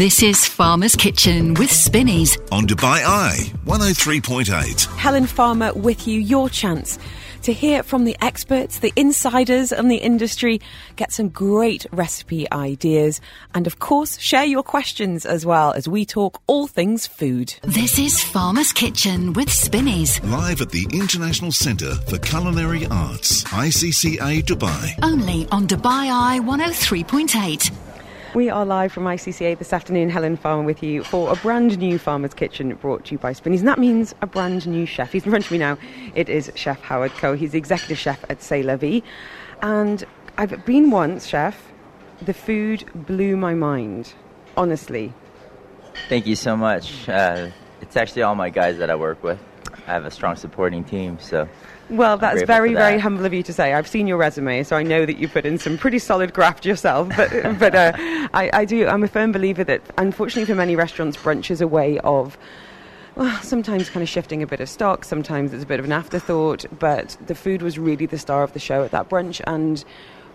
This is Farmer's Kitchen with Spinneys on Dubai Eye 103.8. Helen Farmer with you, your chance to hear from the experts, the insiders and the industry, get some great recipe ideas and, of course, share your questions as well as we talk all things food. This is Farmer's Kitchen with Spinneys. Live at the International Centre for Culinary Arts, ICCA Dubai. Only on Dubai Eye 103.8. We are live from ICCA this afternoon, Helen Farmer with you, for a brand new Farmer's Kitchen brought to you by Spinneys. And that means a brand new chef. He's in front of me now. It is Chef Howard Koh. He's the executive chef at C'est La Vie. And I've been once, Chef. The food blew my mind, honestly. Thank you so much. It's actually all my guys that I work with. I have a strong supporting team, so... Well, that's very, very humble of you to say. I've seen your resume, so I know that you put in some pretty solid graft yourself. But but I do. I'm a firm believer that, unfortunately, for many restaurants, brunch is a way of, well, sometimes kind of shifting a bit of stock. Sometimes it's a bit of an afterthought. But the food was really the star of the show at that brunch. And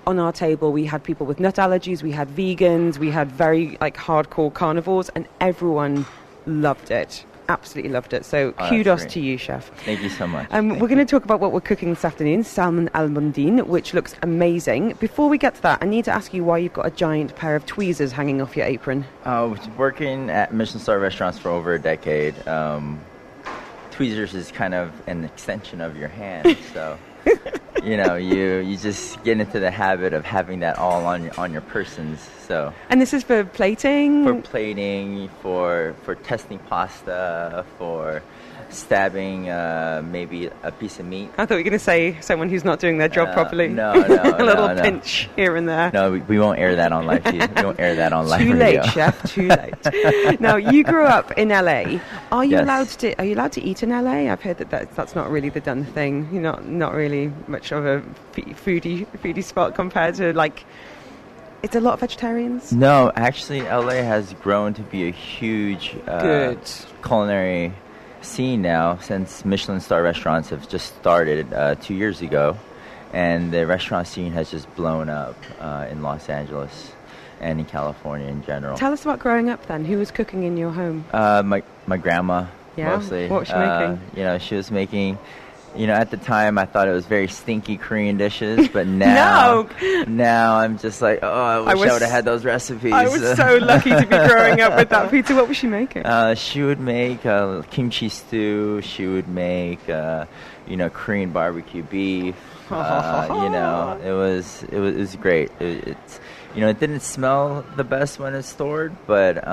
on our table, we had people with nut allergies. We had vegans. We had very hardcore carnivores, and everyone loved it. Absolutely loved it. So kudos to you, Chef. Thank you so much. We're going to talk about what we're cooking this afternoon, salmon al mondine, which looks amazing. Before we get to that, I need to ask you why you've got a giant pair of tweezers hanging off your apron. Working at Michelin star restaurants for over a decade, tweezers is kind of an extension of your hand. So, you just get into the habit of having that all on your persons. So, and this is for plating? For plating, for testing pasta, for stabbing maybe a piece of meat. I thought you were going to say someone who's not doing their job properly. No, A little pinch here and there. No, we won't air that on live TV. We won't air that on live radio. Too late, Chef. Too late. Now, you grew up in LA. Are you allowed to eat in LA? I've heard that that's not really the done thing. You're not really much of a foodie spot compared to It's a lot of vegetarians? No, actually, LA has grown to be a huge culinary scene now since Michelin star restaurants have just started 2 years ago. And the restaurant scene has just blown up in Los Angeles and in California in general. Tell us about growing up then. Who was cooking in your home? My grandma, mostly. What was she making? She was making... at the time I thought it was very stinky Korean dishes, but now now I'm just like, I wish I would have had those recipes. I was so lucky to be growing up with that pizza. What was she making? She would make kimchi stew. She would make, Korean barbecue beef. It was great. It didn't smell the best when it's stored, but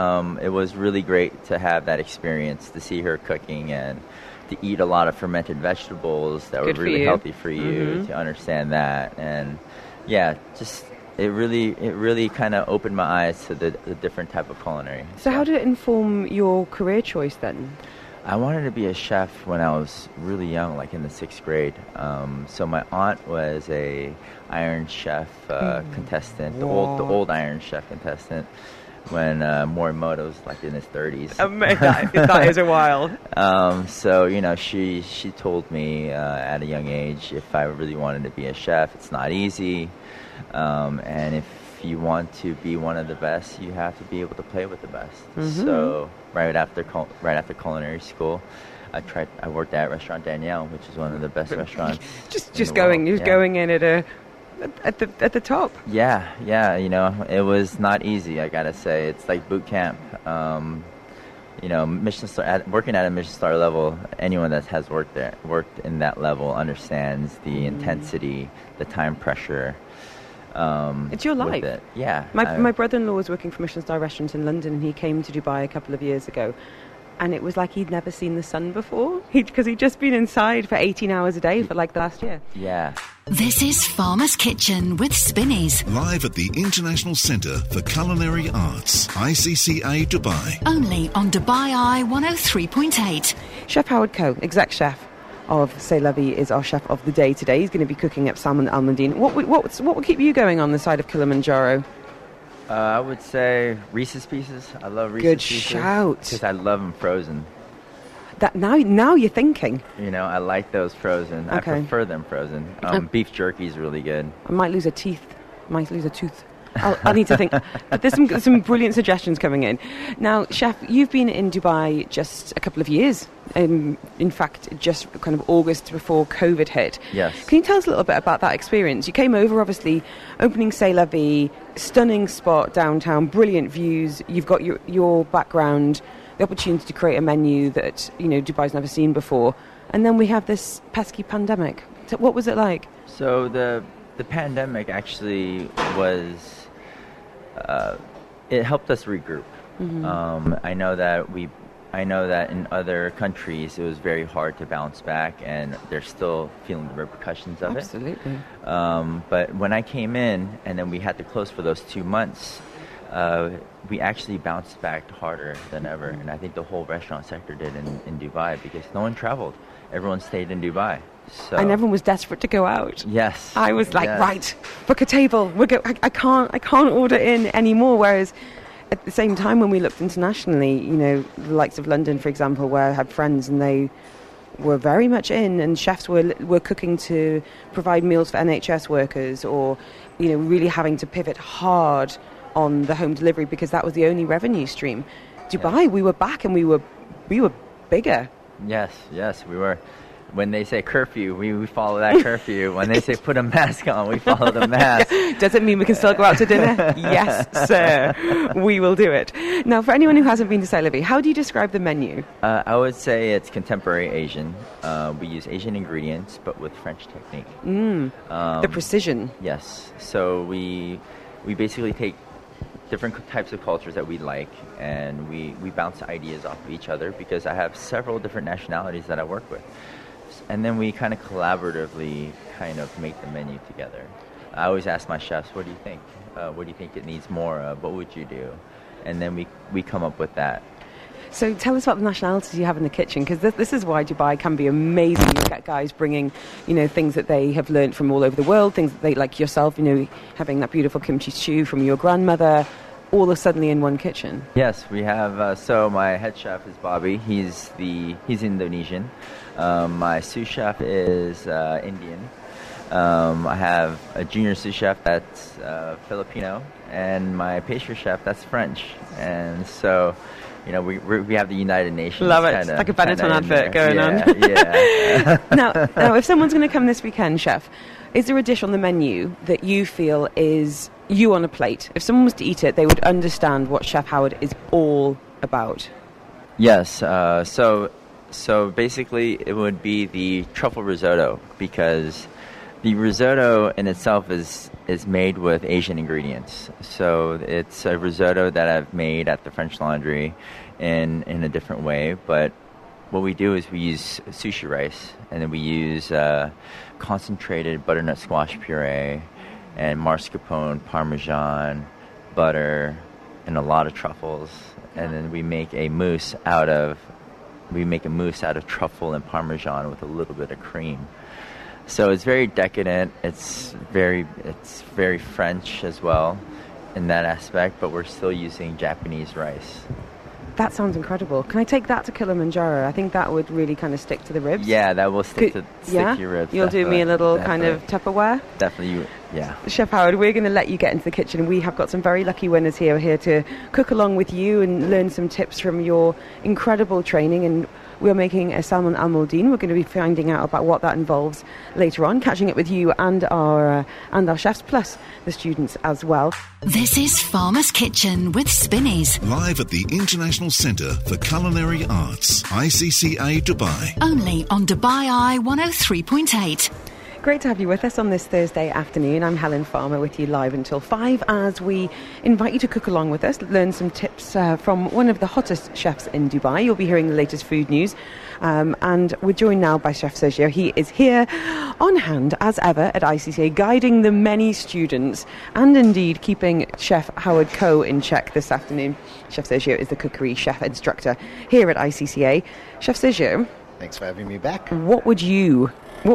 it was really great to have that experience, to see her cooking and to eat a lot of fermented vegetables that were really healthy for you, to understand that. And it really kind of opened my eyes to the different type of culinary. So how did it inform your career choice then? I wanted to be a chef when I was really young, in the 6th grade. So my aunt was a Iron Chef contestant, the old Iron Chef contestant. When Morimoto was in his 30s. That is a while. So, she told me at a young age, if I really wanted to be a chef, it's not easy. And if you want to be one of the best, you have to be able to play with the best. Mm-hmm. So right after culinary school, I worked at Restaurant Danielle, which is one of the best restaurants. Going in at a... At the top. Yeah. It was not easy, I gotta say. It's like boot camp. Michelin star, working at a Michelin star level. Anyone that has worked in that level, understands the intensity, the time pressure. It's your life. Yeah. My brother-in-law was working for Michelin star restaurants in London, and he came to Dubai a couple of years ago. And it was like he'd never seen the sun before, because he'd just been inside for 18 hours a day for the last year. Yeah. This is Farmer's Kitchen with Spinneys. Live at the International Centre for Culinary Arts, ICCA Dubai. Only on Dubai Eye 103.8. Chef Howard Koh, exec chef of C'est La Vie, is our chef of the day today. He's going to be cooking up salmon al mondine. What would keep you going on the side of Kilimanjaro? I would say Reese's Pieces. I love Reese's Pieces. Good shout. Because I love them frozen. That now you're thinking. I like those frozen. Okay. I prefer them frozen. Beef jerky is really good. I might lose a tooth. I'll need to think. But there's some brilliant suggestions coming in. Now, Chef, you've been in Dubai just a couple of years. In fact, just kind of August before COVID hit. Yes. Can you tell us a little bit about that experience? You came over, obviously, opening C'est La Vie, stunning spot downtown, brilliant views. You've got your background, the opportunity to create a menu that, you know, Dubai's never seen before. And then we have this pesky pandemic. So what was it like? So the pandemic actually was, it helped us regroup. Mm-hmm. I know that in other countries it was very hard to bounce back, and they're still feeling the repercussions of it. Absolutely. But when I came in, and then we had to close for those 2 months, we actually bounced back harder than ever. And I think the whole restaurant sector did in Dubai, because no one traveled. Everyone stayed in Dubai. So. And everyone was desperate to go out. Yes. I was like, yes. Right, book a table. We'll go. I can't order in anymore. Whereas at the same time, when we looked internationally, you know, the likes of London, for example, where I had friends and they were very much in, and chefs were cooking to provide meals for NHS workers, or, you know, really having to pivot hard on the home delivery because that was the only revenue stream. Dubai, yeah. We were back and we were bigger. Yes, we were. When they say curfew, we follow that curfew. When they say put a mask on, we follow the mask. Doesn't mean we can still go out to dinner. Yes, sir. We will do it. Now, for anyone who hasn't been to C'est La Vie, how do you describe the menu? I would say it's contemporary Asian. We use Asian ingredients, but with French technique. The precision. Yes. So we basically take different types of cultures that we like, and we bounce ideas off of each other, because I have several different nationalities that I work with. And then we kind of collaboratively kind of make the menu together. I always ask my chefs, what do you think? What do you think it needs more of? What would you do? And then we come up with that. So tell us about the nationalities you have in the kitchen, because this is why Dubai can be amazing. You get guys bringing, you know, things that they have learned from all over the world, things that they, like yourself, you know, having that beautiful kimchi stew from your grandmother, all suddenly in one kitchen. Yes, we have. So my head chef is Bobby. He's Indonesian. My sous chef is Indian. I have a junior sous chef that's Filipino, and my pastry chef that's French. And so, you know, we have the United Nations. Love it. Kinda, like a Benetton advert going on. Yeah. Now, if someone's going to come this weekend, Chef, is there a dish on the menu that you feel is you on a plate? If someone was to eat it, they would understand what Chef Howard is all about. Yes. So basically, it would be the truffle risotto, because the risotto in itself is made with Asian ingredients. So it's a risotto that I've made at the French Laundry in a different way. But what we do is we use sushi rice, and then we use concentrated butternut squash puree and mascarpone, parmesan, butter, and a lot of truffles. And then we make a mousse out of truffle and parmesan with a little bit of cream. So it's very decadent. It's very French as well in that aspect, but we're still using Japanese rice. That sounds incredible. Can I take that to Kilimanjaro? I think that would really kind of stick to the ribs. Yeah, that will stick to your ribs. You'll do me a little kind of Tupperware? Definitely, yeah. Chef Howard, we're going to let you get into the kitchen. We have got some very lucky winners here. We're here to cook along with you and learn some tips from your incredible training. And we're making a salmon al maldine. We're going to be finding out about what that involves later on, catching up with you and our chefs, plus the students as well. This is Farmer's Kitchen with Spinneys. Live at the International Centre for Culinary Arts, ICCA Dubai. Only on Dubai Eye 103.8. Great to have you with us on this Thursday afternoon. I'm Helen Farmer with you live until 5 as we invite you to cook along with us, learn some tips from one of the hottest chefs in Dubai. You'll be hearing the latest food news. And we're joined now by Chef Sergio. He is here on hand as ever at ICCA, guiding the many students and indeed keeping Chef Howard Koh in check this afternoon. Chef Sergio is the cookery chef instructor here at ICCA. Chef Sergio, thanks for having me back. What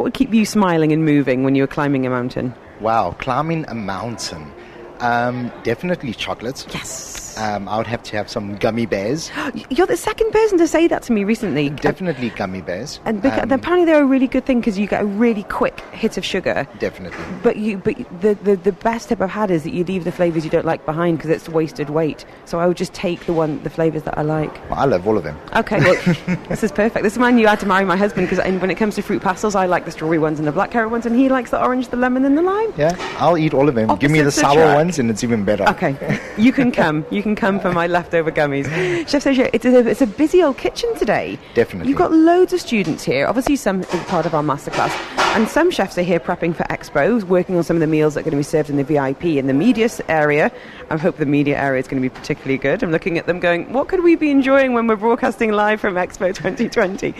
would keep you smiling and moving when you were climbing a mountain? Wow, climbing a mountain. Definitely chocolates. Yes. I would have to have some gummy bears. You're the second person to say that to me recently. Definitely gummy bears. And because, apparently they're a really good thing because you get a really quick hit of sugar. Definitely. But the best tip I've had is that you leave the flavours you don't like behind because it's wasted weight. So I would just take the flavours that I like. Well, I love all of them. Okay, well, this is perfect. This is why I knew I had to marry my husband, because when it comes to fruit pastels, I like the strawberry ones and the black carrot ones, and he likes the orange, the lemon and the lime. Yeah, I'll eat all of them. Give me the sour ones and it's even better. Okay, you can come. You can come for my leftover gummies. Chef Sergio, it's a busy old kitchen today. Definitely. You've got loads of students here. Obviously, some are part of our masterclass, and some chefs are here prepping for expos, working on some of the meals that are going to be served in the VIP and the media area. I hope the media area is going to be particularly good. I'm looking at them going, what could we be enjoying when we're broadcasting live from Expo 2020?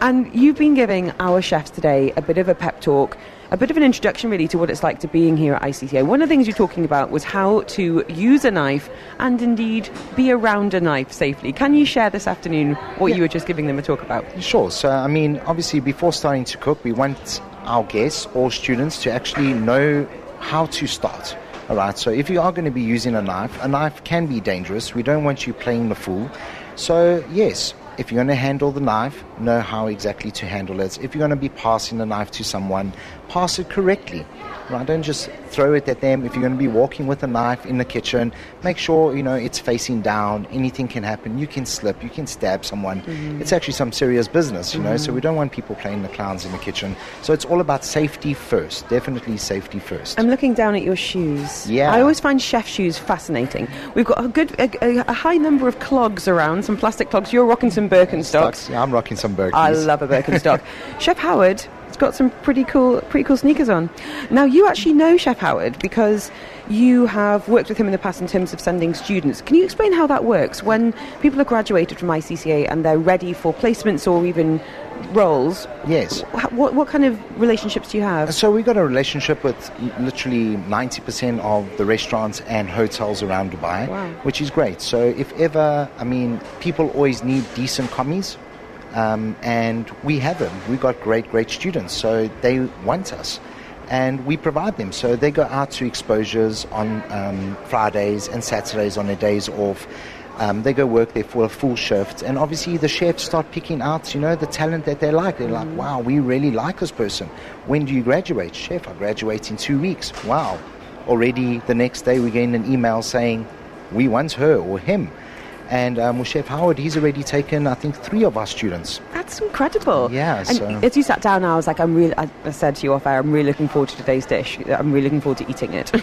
And you've been giving our chefs today a bit of a pep talk, a bit of an introduction really to what it's like to being here at ICCA. One of the things you're talking about was how to use a knife and indeed be around a knife safely. Can you share this afternoon what you were just giving them a talk about? Sure. So, I mean, obviously before starting to cook, we want our guests or students to actually know how to start. All right. So if you are going to be using a knife can be dangerous. We don't want you playing the fool. So, yes, if you're going to handle the knife, know how exactly to handle it. If you're going to be passing the knife to someone, pass it correctly. Right? Don't just throw it at them. If you're going to be walking with a knife in the kitchen, make sure, you know, it's facing down. Anything can happen. You can slip. You can stab someone. Mm-hmm. It's actually some serious business, you know, so we don't want people playing the clowns in the kitchen. So it's all about safety first. Definitely safety first. I'm looking down at your shoes. Yeah. I always find chef shoes fascinating. We've got a high number of clogs around, some plastic clogs. You're rocking some Birkenstocks. Yeah, I'm rocking some Birkenstocks. I love a Birkenstock. Chef Howard has got some pretty cool sneakers on. Now, you actually know Chef Howard because you have worked with him in the past in terms of sending students. Can you explain how that works? When people are graduated from ICCA and they're ready for placements or even roles, yes. What kind of relationships do you have? So we've got a relationship with literally 90% of the restaurants and hotels around Dubai, wow, which is great. So if ever, I mean, people always need decent commies, and we have them. We've got great students, so they want us. And we provide them. So they go out to exposures on Fridays and Saturdays on their days off. They go work there for a full shift. And obviously the chefs start picking out, you know, the talent that they like. They're like, wow, we really like this person. When do you graduate? Chef, I graduate in 2 weeks. Wow. Already the next day we're getting an email saying, we want her or him. And with Chef Howard, he's already taken, I think, 3 of our students. That's incredible. Yeah. And so, as you sat down, I was like, I said to you off air, I'm really looking forward to today's dish. I'm really looking forward to eating it, to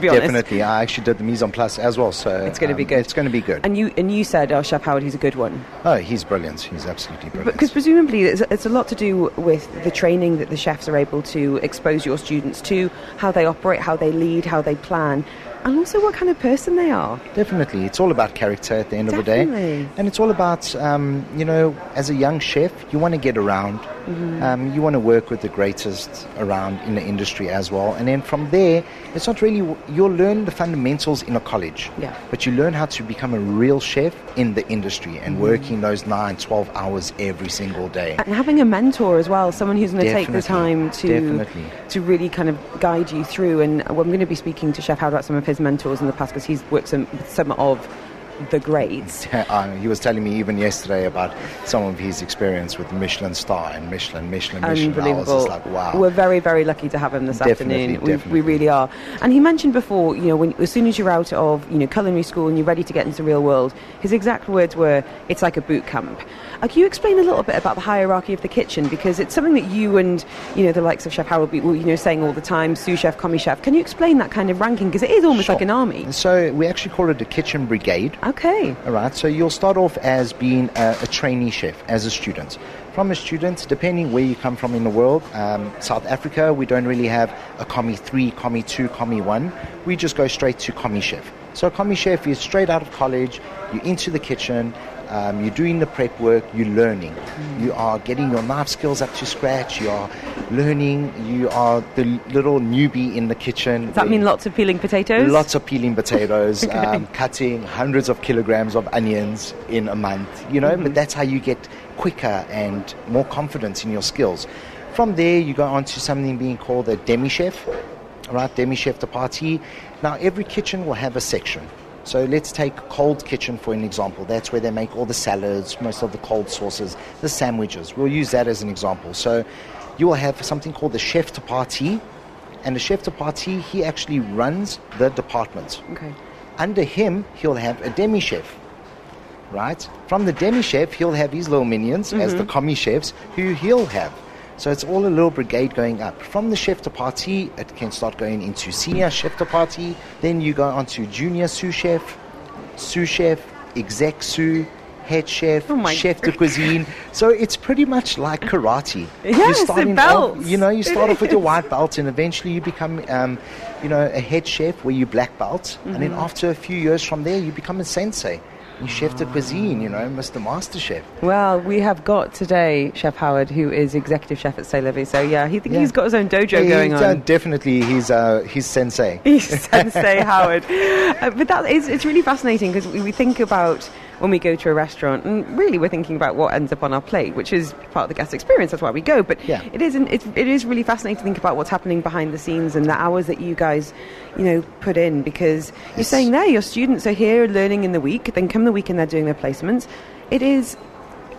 be honest. Definitely. I actually did the mise en place as well, so it's going to be good. It's going to be good. And you said, oh, Chef Howard, he's a good one. Oh, he's brilliant. He's absolutely brilliant. Because presumably it's a lot to do with the training that the chefs are able to expose your students to, how they operate, how they lead, how they plan. And also what kind of person they are. Definitely. It's all about character at the end of the day. And it's all about, you know, as a young chef, you want to get around. Mm-hmm. You want to work with the greatest around in the industry as well. And then from there, it's not really, you'll learn the fundamentals in a college. Yeah. But you learn how to become a real chef in the industry and working those 9-12 hours every single day. And having a mentor as well, someone who's going to take the time to really kind of guide you through. And I'm going to be speaking to Chef Howard about some of his mentors in the past because he's worked with some of the grades. He was telling me even yesterday about some of his experience with Michelin star and Michelin. Unbelievable. I was just like, wow. We're very, very lucky to have him this afternoon. We really are. And he mentioned before, you know, as soon as you're out of, you know, culinary school and you're ready to get into the real world, his exact words were, it's like a boot camp. Can you explain a little bit about the hierarchy of the kitchen? Because it's something that you and, you know, the likes of Chef Howard were, you know, saying all the time, sous chef, commis chef. Can you explain that kind of ranking? Because it is almost like an army. So we actually call it a kitchen brigade. Okay. All right. So you'll start off as being a trainee chef, as a student. From a student, depending where you come from in the world, South Africa, we don't really have a commie 3, commie 2, commie 1. We just go straight to commie chef. So a commie chef is straight out of college, you're into the kitchen, you're doing the prep work, you're learning. You are getting your knife skills up to scratch, you are learning, you are the little newbie in the kitchen. Does that mean lots of peeling potatoes? Lots of peeling potatoes, okay. Cutting hundreds of kilograms of onions in a month, you know, but that's how you get quicker and more confidence in your skills. From there, you go on to something being called a demi-chef, right? Demi-chef de partie. Now, every kitchen will have a section. So let's take cold kitchen for an example. That's where they make all the salads, most of the cold sauces, the sandwiches. We'll use that as an example. So you will have something called the chef de partie, and the chef de partie, he actually runs the department. Okay. Under him, he'll have a demi-chef, right? From the demi-chef, he'll have his little minions as the commis chefs, who he'll have. So it's all a little brigade going up. From the chef de partie, it can start going into senior chef de partie. Then you go on to junior sous chef, exec sous, head chef, chef de cuisine. So it's pretty much like karate. Yes, the belts. Off, you know, you start off with your white belt, and eventually you become, you know, a head chef where you black belt. And then after a few years from there, you become a sensei. Chef de cuisine, you know, Mr. Master Chef. Well, we have got today Chef Howard, who is executive chef at C'est La Vie. So yeah, he he's got his own dojo going on. Definitely, he's sensei. He's sensei Howard. But that is, it's really fascinating, because we think about when we go to a restaurant, and really we're thinking about what ends up on our plate, which is part of the guest experience. That's why we go. But it is really fascinating to think about what's happening behind the scenes and the hours that you guys, you know, put in, because you're saying there your students are here learning in the week, then come the weekend they're doing their placements. It is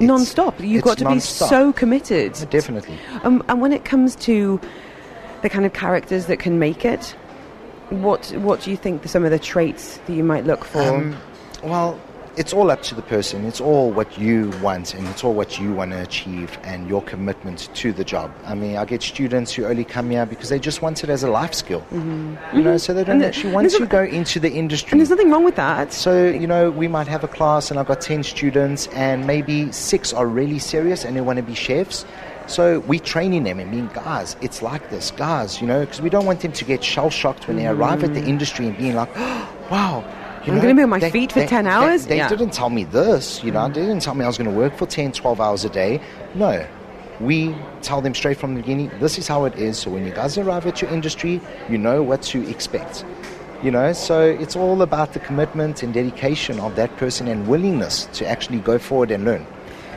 non-stop. You've got to be so committed. Yeah, definitely. And when it comes to the kind of characters that can make it, what do you think some of the traits that you might look for? Well, it's all up to the person. It's all what you want, and it's all what you want to achieve and your commitment to the job. I mean, I get students who only come here because they just want it as a life skill. You know, so they don't actually, once you go into the industry... And there's nothing wrong with that. So, you know, we might have a class and I've got 10 students and maybe 6 are really serious and they want to be chefs. So we're training them and being, guys, it's like this, guys, you know, because we don't want them to get shell-shocked when they arrive at the industry and being like, oh, wow, you know, I'm going to be on my feet for 10 hours? They didn't tell me this, you know. They didn't tell me I was going to work for 10, 12 hours a day. No. We tell them straight from the beginning, this is how it is. So when you guys arrive at your industry, you know what to expect. You know, so it's all about the commitment and dedication of that person and willingness to actually go forward and learn.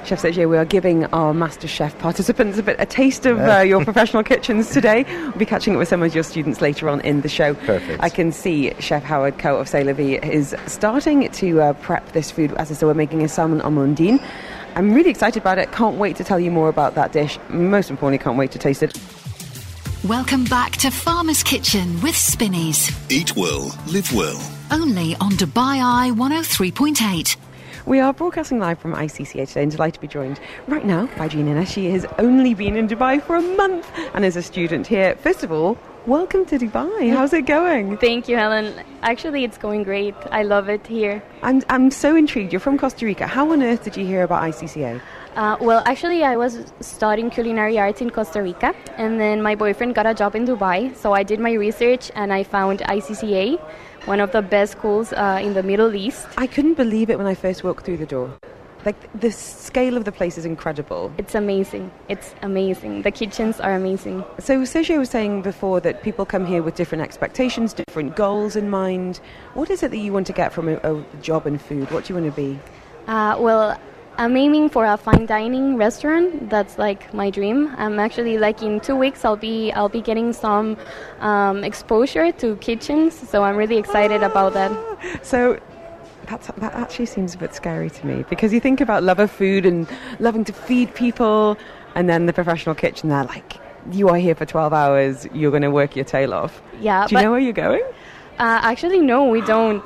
Chef Sergio, we are giving our Master Chef participants a taste of your professional kitchens today. We'll be catching up with some of your students later on in the show. Perfect. I can see Chef Howard Koh of C'est La Vie is starting to prep this food. As I said, we're making a salmon amandine. I'm really excited about it. Can't wait to tell you more about that dish. Most importantly, can't wait to taste it. Welcome back to Farmer's Kitchen with Spinneys. Eat well, live well. Only on Dubai Eye 103.8. We are broadcasting live from ICCA today and delighted to be joined right now by Gina Ines. She has only been in Dubai for a month and is a student here. First of all, welcome to Dubai. How's it going? Thank you, Helen. Actually, it's going great. I love it here. I'm so intrigued. You're from Costa Rica. How on earth did you hear about ICCA? Well, actually, I was studying culinary arts in Costa Rica, and then my boyfriend got a job in Dubai. So I did my research and I found ICCA, one of the best schools in the Middle East. I couldn't believe it when I first walked through the door. Like, the scale of the place is incredible. It's amazing. It's amazing. The kitchens are amazing. So Sergio was saying before that people come here with different expectations, different goals in mind. What is it that you want to get from a job in food? What do you want to be? Well, I'm aiming for a fine dining restaurant. That's like my dream. I'm actually, like, in 2 weeks I'll be getting some exposure to kitchens, so I'm really excited about that. So that actually seems a bit scary to me, because you think about love of food and loving to feed people, and then the professional kitchen, they're like, you are here for 12 hours, you're going to work your tail off. Yeah. Do you know where you're going? Actually, no, we don't.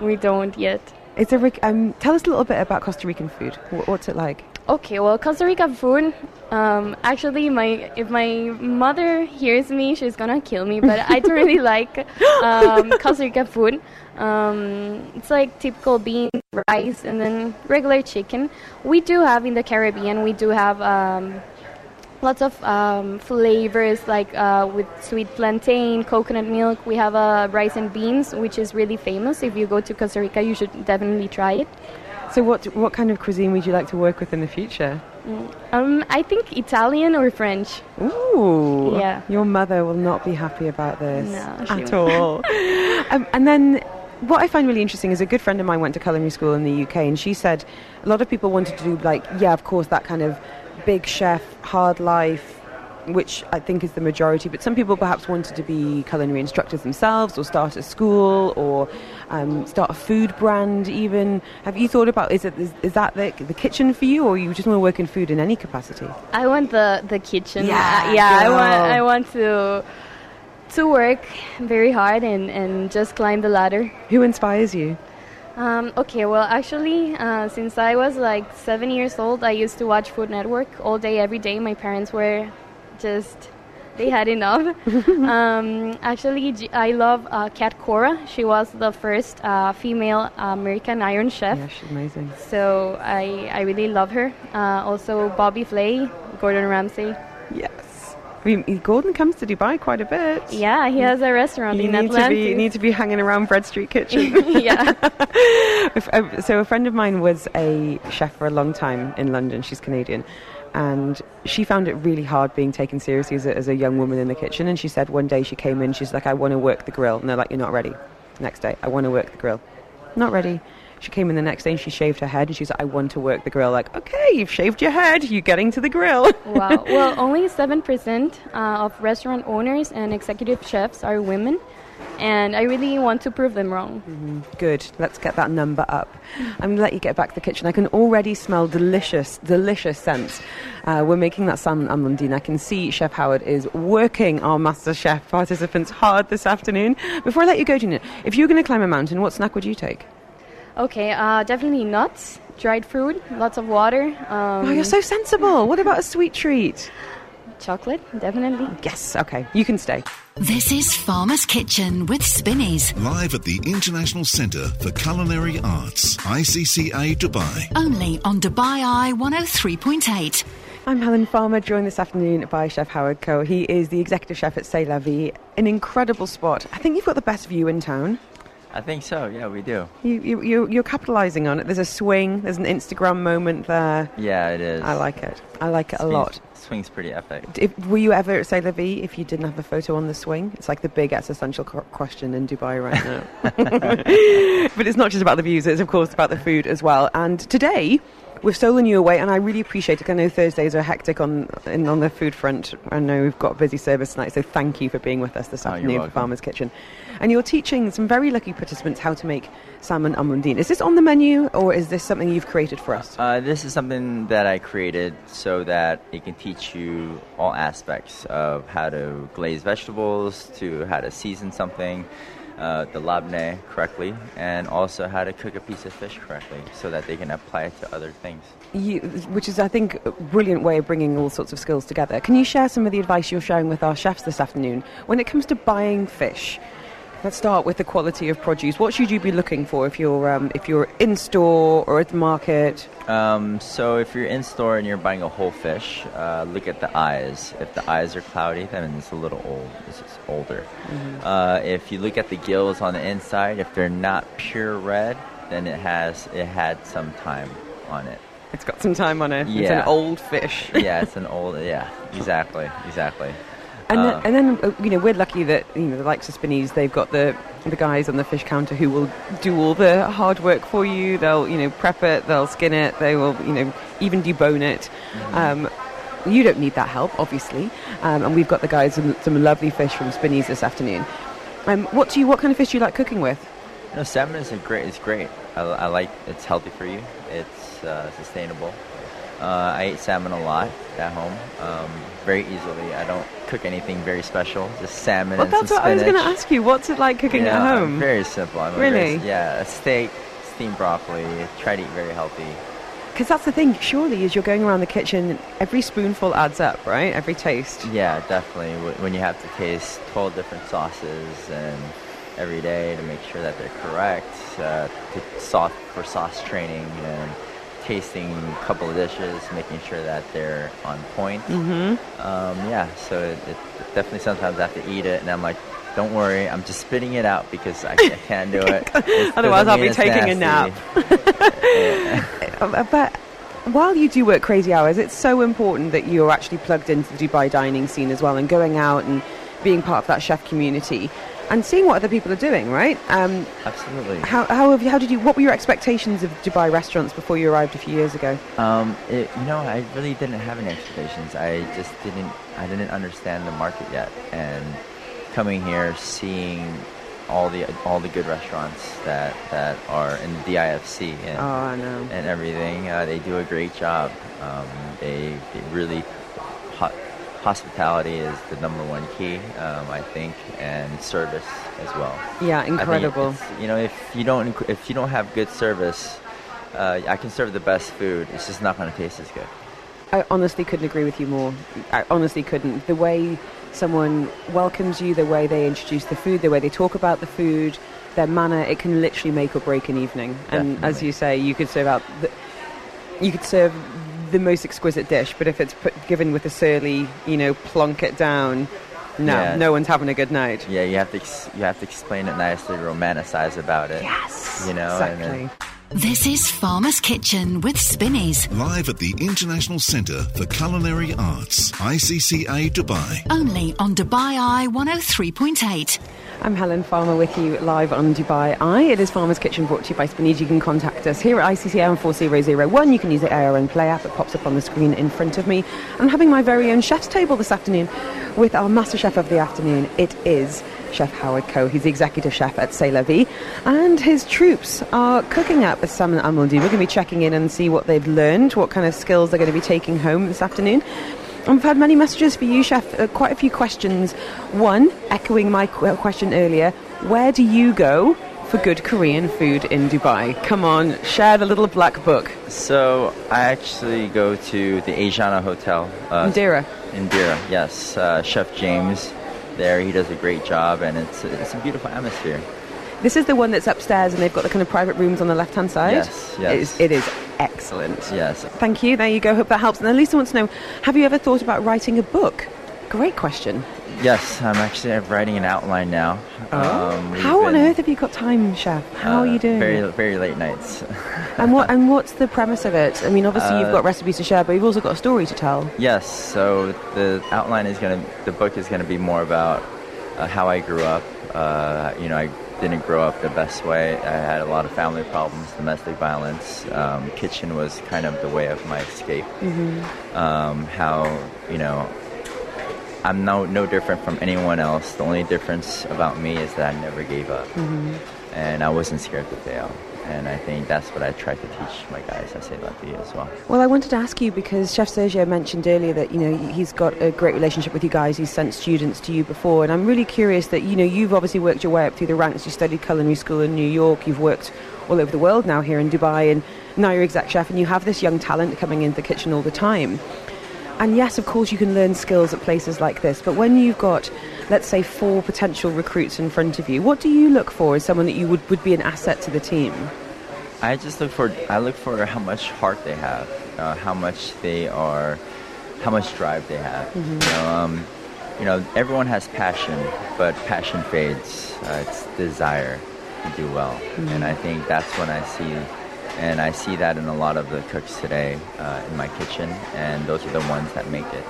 We don't yet. Tell us a little bit about Costa Rican food. What's it like? Okay, well, Costa Rica food, actually, if my mother hears me, she's gonna kill me, but I do really like Costa Rica food. It's like typical beans, rice, and then regular chicken. We do have, in the Caribbean, lots of flavors, like with sweet plantain, coconut milk. We have rice and beans, which is really famous. If you go to Costa Rica, you should definitely try it. So what kind of cuisine would you like to work with in the future? I think Italian or French. Ooh. Yeah. Your mother will not be happy about this at all. And then what I find really interesting is a good friend of mine went to culinary school in the UK, and she said a lot of people wanted to do, like, yeah, of course, that kind of big chef, hard life, which I think is the majority, but some people perhaps wanted to be culinary instructors themselves or start a school or start a food brand even. Have you thought about, is that the kitchen for you, or you just want to work in food in any capacity? I want the kitchen. Yeah. I want to work very hard and just climb the ladder. Who inspires you? Since I was like 7 years old, I used to watch Food Network all day, every day. My parents were just, they had enough. I love Kat Cora. She was the first female American Iron Chef. Yeah, she's amazing. So I really love her. Also, Bobby Flay, Gordon Ramsay. Yes. I mean, Gordon comes to Dubai quite a bit. Yeah, he has a restaurant in Atlantic. You need to be hanging around Bread Street Kitchen. Yeah. So a friend of mine was a chef for a long time in London. She's Canadian. And she found it really hard being taken seriously as a young woman in the kitchen. And she said one day she came in, she's like, I want to work the grill. And they're like, you're not ready. Next day, I want to work the grill. Not ready. She came in the next day and she shaved her head. And she's like, I want to work the grill. Like, okay, you've shaved your head. You're getting to the grill. Wow. Well, only 7% of restaurant owners and executive chefs are women. And I really want to prove them wrong. Mm-hmm. Good. Let's get that number up. I'm going to let you get back to the kitchen. I can already smell delicious scents. We're making that salmon and mundine. I can see Chef Howard is working our Master Chef participants hard this afternoon. Before I let you go, Gina, if you were going to climb a mountain, what snack would you take? Okay, definitely nuts, dried fruit, lots of water. Oh, you're so sensible. What about a sweet treat? Chocolate, definitely. Yes, okay. You can stay. This is Farmer's Kitchen with Spinneys. Live at the International Centre for Culinary Arts, ICCA Dubai. Only on Dubai Eye 103.8. I'm Helen Farmer, joined this afternoon by Chef Howard Koh. He is the executive chef at C'est La Vie, an incredible spot. I think you've got the best view in town. I think so, yeah, we do. You're capitalising on it. There's a swing, there's an Instagram moment there. Yeah, it is. I like it a lot. Swing's pretty epic. Were you ever at C'est La Vie if you didn't have a photo on the swing? It's like the big existential question in Dubai right now. But it's not just about the views, it's of course about the food as well. And today, we've stolen you away, and I really appreciate it. I know Thursdays are hectic on the food front. I know we've got a busy service tonight, so thank you for being with us this afternoon for Farmer's Kitchen. And you're teaching some very lucky participants how to make salmon and mundine. Is this on the menu, or is this something you've created for us? This is something that I created so that it can teach you all aspects of how to glaze vegetables, to how to season something, the labneh correctly, and also how to cook a piece of fish correctly so that they can apply it to other things. Which is, I think, a brilliant way of bringing all sorts of skills together. Can you share some of the advice you're sharing with our chefs this afternoon? When it comes to buying fish, let's start with the quality of produce. What should you be looking for if you're in store or at the market? So if you're in store and you're buying a whole fish, look at the eyes. If the eyes are cloudy, then it's a little old. It's older. Mm-hmm. If you look at the gills on the inside, if they're not pure red, then it had some time on it. It's got some time on it. Yeah. It's an old fish. Yeah, it's an old. Yeah, exactly. And then we're lucky that, the likes of Spinneys, they've got the guys on the fish counter who will do all the hard work for you. They'll, prep it, they'll skin it, they will, even debone it. Mm-hmm. You don't need that help, obviously. And we've got the guys and some lovely fish from Spinneys this afternoon. What kind of fish do you like cooking with? Salmon is great. I like it's healthy for you. It's sustainable. I eat salmon a lot at home, very easily. I don't cook anything very special, just salmon and some spinach. That's what I was going to ask you. What's it like cooking at home? I'm very simple. A steak, steamed broccoli, try to eat very healthy. Because that's the thing, surely, as you're going around the kitchen, every spoonful adds up, right? Every taste. Yeah, definitely. When you have to taste 12 different sauces and every day to make sure that they're correct, for sauce training and tasting a couple of dishes, making sure that they're on point. Mm-hmm. So it definitely sometimes I have to eat it, and I'm like, don't worry, I'm just spitting it out because I can't do it. Otherwise I'll be taking a nap. Yeah. But while you do work crazy hours, it's so important that you're actually plugged into the Dubai dining scene as well and going out and being part of that chef community. and seeing what other people are doing, right? Absolutely. What were your expectations of Dubai restaurants before you arrived a few years ago? I really didn't have any expectations. I didn't understand the market yet, and coming here, seeing all the good restaurants that are in the DIFC and everything, they do a great job. They really hospitality is the number one key, I think, and service as well. Yeah, incredible. If you don't have good service, I can serve the best food. It's just not going to taste as good. I honestly couldn't agree with you more. I honestly couldn't. The way someone welcomes you, the way they introduce the food, the way they talk about the food, their manner, it can literally make or break an evening. Definitely. And as you say, you could serve the most exquisite dish, but if it's given with a surly, plonk it down, no one's having a good night. Yeah, you have to explain it nicely, romanticize about it. Yes, exactly. And this is Farmer's Kitchen with Spinneys. Live at the International Centre for Culinary Arts, ICCA Dubai. Only on Dubai Eye 103.8. I'm Helen Farmer with you live on Dubai Eye. It is Farmer's Kitchen, brought to you by Spinneys. You can contact us here at ICCA on 40001. You can use the ARN Play app. It pops up on the screen in front of me. I'm having my very own chef's table this afternoon with our master chef of the afternoon. It is Chef Howard Koh. He's the executive chef at C'est La Vie. And his troops are cooking up a salmon amaldi. We're going to be checking in and see what they've learned, what kind of skills they're going to be taking home this afternoon. I've had many messages for you, Chef, quite a few questions. One, echoing my question earlier, where do you go for good Korean food in Dubai? Come on, share the little black book. So I actually go to the Asiana Hotel. Indira, yes. Chef James there, he does a great job, and it's a beautiful atmosphere. This is the one that's upstairs, and they've got the kind of private rooms on the left-hand side. Yes. It is excellent. Yes. Thank you. There you go. Hope that helps. And Lisa wants to know, have you ever thought about writing a book? Great question. Yes, I'm actually writing an outline now. Oh. How on earth have you got time, Chef? How are you doing? Very, very late nights. And what's the premise of it? I mean, obviously you've got recipes to share, but you've also got a story to tell. Yes. So the book is gonna be more about how I grew up. I didn't grow up the best way. I had a lot of family problems, domestic violence. Kitchen was kind of the way of my escape. Mm-hmm. I'm no different from anyone else. The only difference about me is that I never gave up. Mm-hmm. And I wasn't scared to fail. And I think that's what I try to teach my guys at C'est La Vie as well. Well, I wanted to ask you, because Chef Sergio mentioned earlier that, he's got a great relationship with you guys. He's sent students to you before. And I'm really curious that, you've obviously worked your way up through the ranks. You studied culinary school in New York. You've worked all over the world now here in Dubai. And now you're exec chef, and you have this young talent coming into the kitchen all the time. And yes, of course, you can learn skills at places like this. But when you've got, let's say, 4 potential recruits in front of you, what do you look for as someone that you would be an asset to the team? I look for how much heart they have, how much drive they have. Mm-hmm. Everyone has passion, but passion fades. It's desire to do well. Mm-hmm. And I think that's when I see. And I see that in a lot of the cooks today in my kitchen, and those are the ones that make it.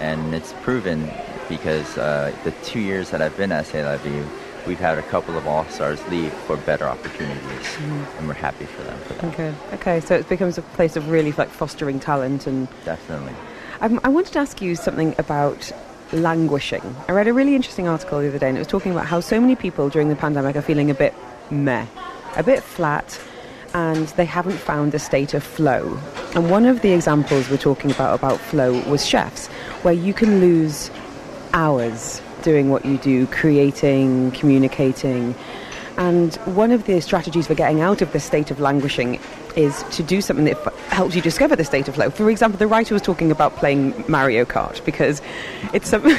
And it's proven because the 2 years that I've been at C'est La Vie, we've had a couple of all-stars leave for better opportunities, and we're happy for them for that. Okay, so it becomes a place of really fostering talent. And definitely. I wanted to ask you something about languishing. I read a really interesting article the other day, and it was talking about how so many people during the pandemic are feeling a bit meh, a bit flat, and they haven't found a state of flow. And one of the examples we're talking about flow was chefs, where you can lose hours doing what you do, creating, communicating. And one of the strategies for getting out of the state of languishing is to do something that helps you discover the state of flow. For example, the writer was talking about playing Mario Kart, because it's something...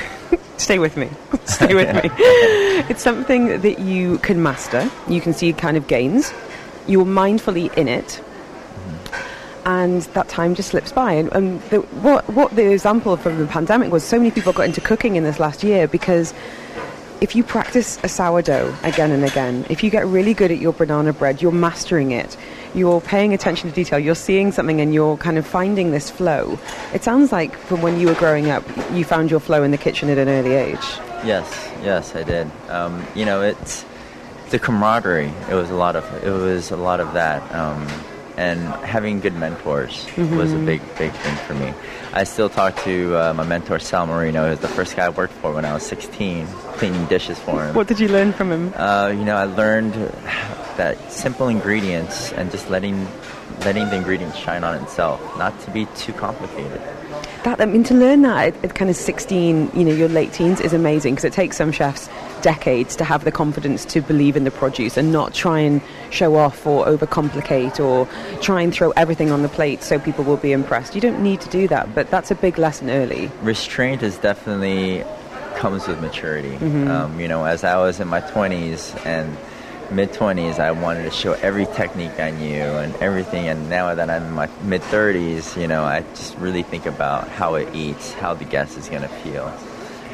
Stay with me. It's something that you can master. You can see kind of gains. You're mindfully in it, and that time just slips by. And what the example from the pandemic was, so many people got into cooking in this last year, because if you practice a sourdough again and again, if you get really good at your banana bread, you're mastering it, you're paying attention to detail, you're seeing something, and you're kind of finding this flow. It sounds like from when you were growing up, you found your flow in the kitchen at an early age. Yes, I did. You know, it's the camaraderie. It was a lot of that. And having good mentors was a big thing for me. I still talk to my mentor, Sal Marino, who's the first guy I worked for when I was 16, cleaning dishes for him. What did you learn from him? You know, I learned that simple ingredients and just letting the ingredients shine on itself, not to be too complicated. That, I mean, to learn that at kind of 16, you know, your late teens is amazing, because it takes some chefs decades to have the confidence to believe in the produce and not try and show off or overcomplicate or try and throw everything on the plate so people will be impressed. You don't need to do that, but that's a big lesson early. Restraint is definitely comes with maturity. You know, as I was in my 20s and mid-20s, I wanted to show every technique I knew and everything, and now that I'm in my mid-30s, you know, I just really think about how it eats, how the guest is going to feel,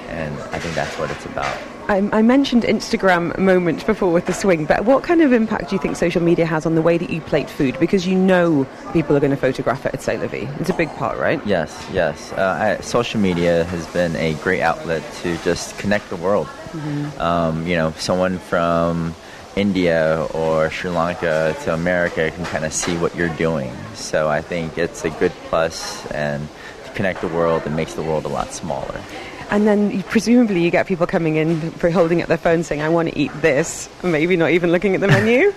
and I think that's what it's about. I mentioned Instagram moments before with the swing, but what kind of impact do you think social media has on the way that you plate food? Because you know people are going to photograph it at C'est La Vie. It's a big part, right? Yes. Social media has been a great outlet to just connect the world. You know, someone from India or Sri Lanka to America can kind of see what you're doing. So I think it's a good plus, and to connect the world, it makes the world a lot smaller. And then presumably you get people coming in for holding up their phone saying, I want to eat this, maybe not even looking at the menu.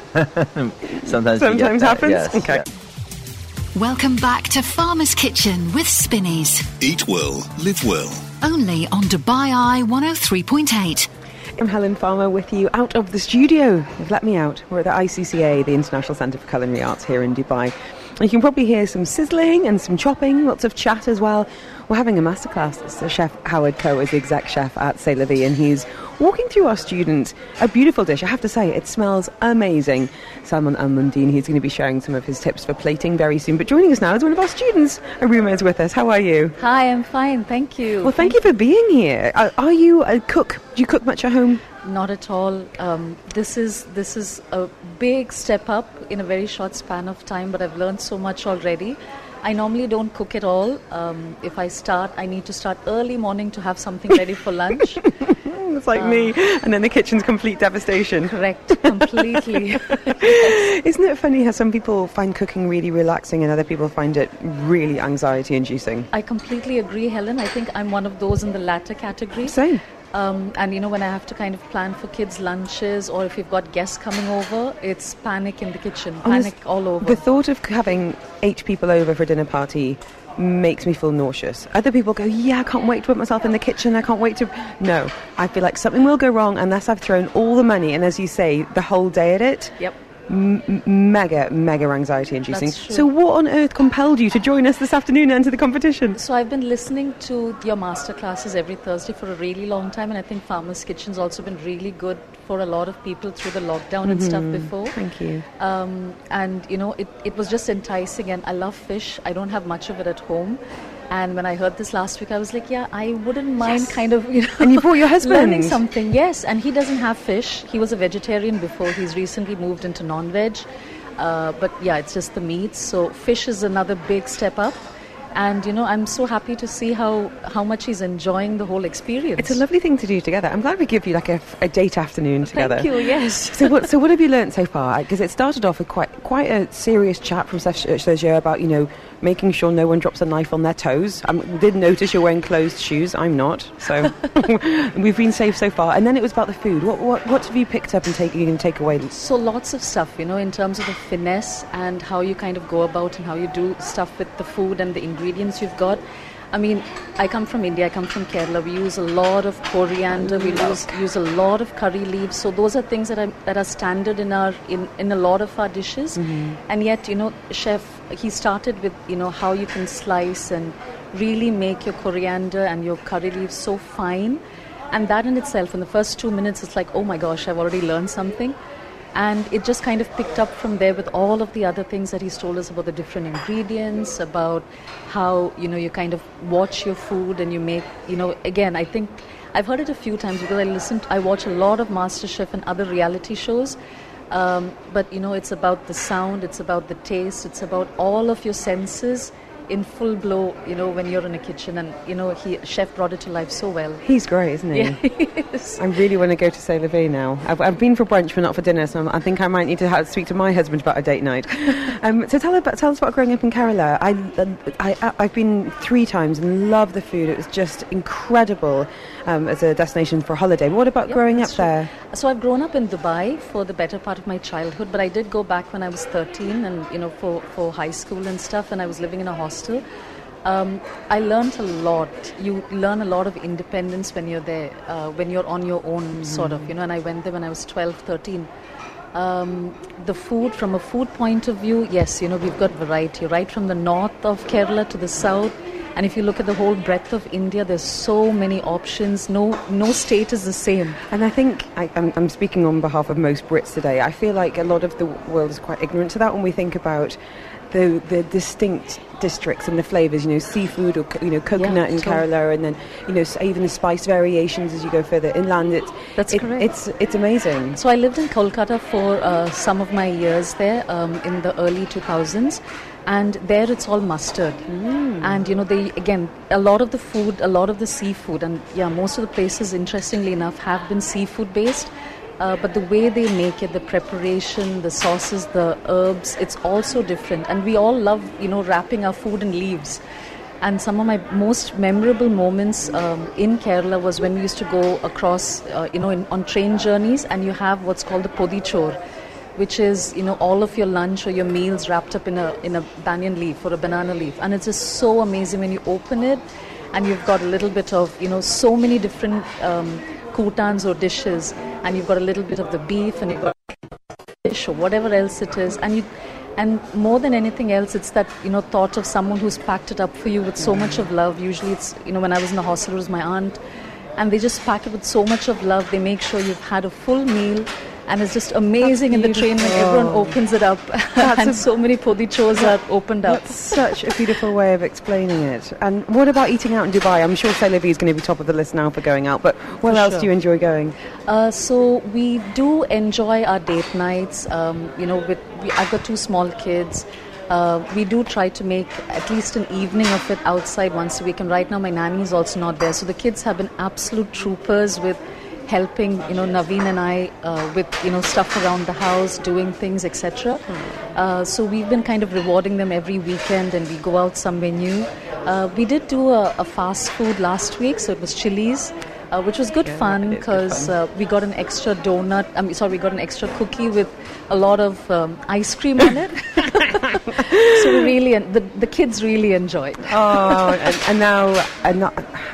Sometimes happens. Yes. Okay. Yeah. Welcome back to Farmer's Kitchen with Spinneys. Eat well, live well. Only on Dubai Eye 103.8. I'm Helen Farmer with you out of the studio. You've let me out. We're at the ICCA, the International Centre for Culinary Arts here in Dubai. You can probably hear some sizzling and some chopping, lots of chat as well. We're having a masterclass. So Chef Howard Koh is the exec chef at C'est La Vie, and he's walking through our students a beautiful dish. I have to say, it smells amazing. Salman Al-Mundine, he's going to be sharing some of his tips for plating very soon. But joining us now is one of our students. Aruma is with us. How are you? Hi, I'm fine. Thank you. Well, thank you for being here. Are you a cook? Do you cook much at home? Not at all. This is a big step up in a very short span of time, but I've learned so much already. I normally don't cook at all. If I start, I need to start early morning to have something ready for lunch. It's like me, and then the kitchen's complete devastation. Correct, completely. Yes. Isn't it funny how some people find cooking really relaxing and other people find it really anxiety-inducing? I completely agree, Helen. I think I'm one of those in the latter category. Same. And, you know, when I have to kind of plan for kids' lunches, or if you've got guests coming over, it's panic in the kitchen, panic all over. The thought of having 8 people over for a dinner party makes me feel nauseous. Other people go, yeah, I can't wait to put myself in the kitchen. I can't wait to... No, I feel like something will go wrong unless I've thrown all the money and, as you say, the whole day at it. Yep. Mega anxiety inducing. So what on earth compelled you to join us this afternoon and to the competition? So I've been listening to your master classes every Thursday for a really long time, and I think Farmer's Kitchen's also been really good for a lot of people through the lockdown and stuff before. Thank you. And you know, it was just enticing, and I love fish. I don't have much of it at home. And when I heard this last week, I was like, yeah, I wouldn't mind kind of, you know. And you brought your husband. Learning something, yes. And he doesn't have fish. He was a vegetarian before. He's recently moved into non-veg. But yeah, it's just the meat. So fish is another big step up. And, you know, I'm so happy to see how much he's enjoying the whole experience. It's a lovely thing to do together. I'm glad we give you like a date afternoon together. Thank you, yes. So what have you learned so far? Because it started off with quite a serious chat from Sergio about, you know, making sure no one drops a knife on their toes. I did notice you're wearing closed shoes. I'm not. So we've been safe so far. And then it was about the food. What have you picked up and take away? So lots of stuff, you know, in terms of the finesse and how you kind of go about and how you do stuff with the food and the ingredients you've got. I mean, I come from India, I come from Kerala. We use a lot of coriander, we use a lot of curry leaves. So those are things that are standard in a lot of our dishes. And yet, you know, Chef, he started with, you know, how you can slice and really make your coriander and your curry leaves so fine. And that in itself, in the first 2 minutes, it's like, oh my gosh, I've already learned something. And it just kind of picked up from there with all of the other things that he's told us about the different ingredients, about how, you know, you kind of watch your food and you make, you know, again, I think I've heard it a few times because I watch a lot of MasterChef and other reality shows. But, you know, it's about the sound, it's about the taste, it's about all of your senses in full blow, you know, when you're in a kitchen. And, you know, Chef brought it to life so well. He's great, isn't he? Yeah, he is. I really want to go to C'est La Vie now. I've been for brunch, but not for dinner, so I think I might need to speak to my husband about a date night. So tell us about growing up in Kerala. I've been 3 times and love the food. It was just incredible as a destination for a holiday. But what about growing up there? So I've grown up in Dubai for the better part of my childhood, but I did go back when I was 13 and, you know, for high school and stuff, and I was living in a hostel. I learned a lot. You learn a lot of independence when you're there, when you're on your own, sort of, you know, and I went there when I was 12, 13. The food, from a food point of view, yes, you know, we've got variety, right from the north of Kerala to the south. And if you look at the whole breadth of India, there's so many options. No state is the same. And I think, I'm speaking on behalf of most Brits today, I feel like a lot of the world is quite ignorant to that when we think about the distinct districts and the flavours, you know, seafood or, you know, coconut in Kerala, and then, you know, even the spice variations as you go further inland. That's correct. It's amazing. So I lived in Kolkata for some of my years there in the early 2000s, and there it's all mustard. And, you know, a lot of the food, a lot of the seafood, and, yeah, most of the places, interestingly enough, have been seafood based. But the way they make it, the preparation, the sauces, the herbs, it's all so different. And we all love, you know, wrapping our food in leaves. And some of my most memorable moments in Kerala was when we used to go across, you know, on train journeys, and you have what's called the podichor, which is, you know, all of your lunch or your meals wrapped up in a banyan leaf or a banana leaf. And it's just so amazing when you open it, and you've got a little bit of, you know, so many different croutons or dishes, and you've got a little bit of the beef, and you've got fish or whatever else it is, and more than anything else, it's that, you know, thought of someone who's packed it up for you with so much of love. Usually it's, you know, when I was in the hostel, it was my aunt, and they just pack it with so much of love. They make sure you've had a full meal. And it's just amazing in the train when everyone opens it up and so many podichors are opened up. That's such a beautiful way of explaining it. And what about eating out in Dubai? I'm sure C'est La Vie is going to be top of the list now for going out, but where else do you enjoy going? So we do enjoy our date nights. You know, I've got 2 small kids. We do try to make at least an evening of it outside once a week. And right now my nanny is also not there. So the kids have been absolute troopers with helping, you know, Naveen and I with, you know, stuff around the house, doing things, etc. So we've been kind of rewarding them every weekend, and we go out somewhere new. We did do a fast food last week, so it was Chili's, which was good fun, because we got an extra we got an extra cookie with a lot of ice cream on it. So we really, the kids really enjoyed. And now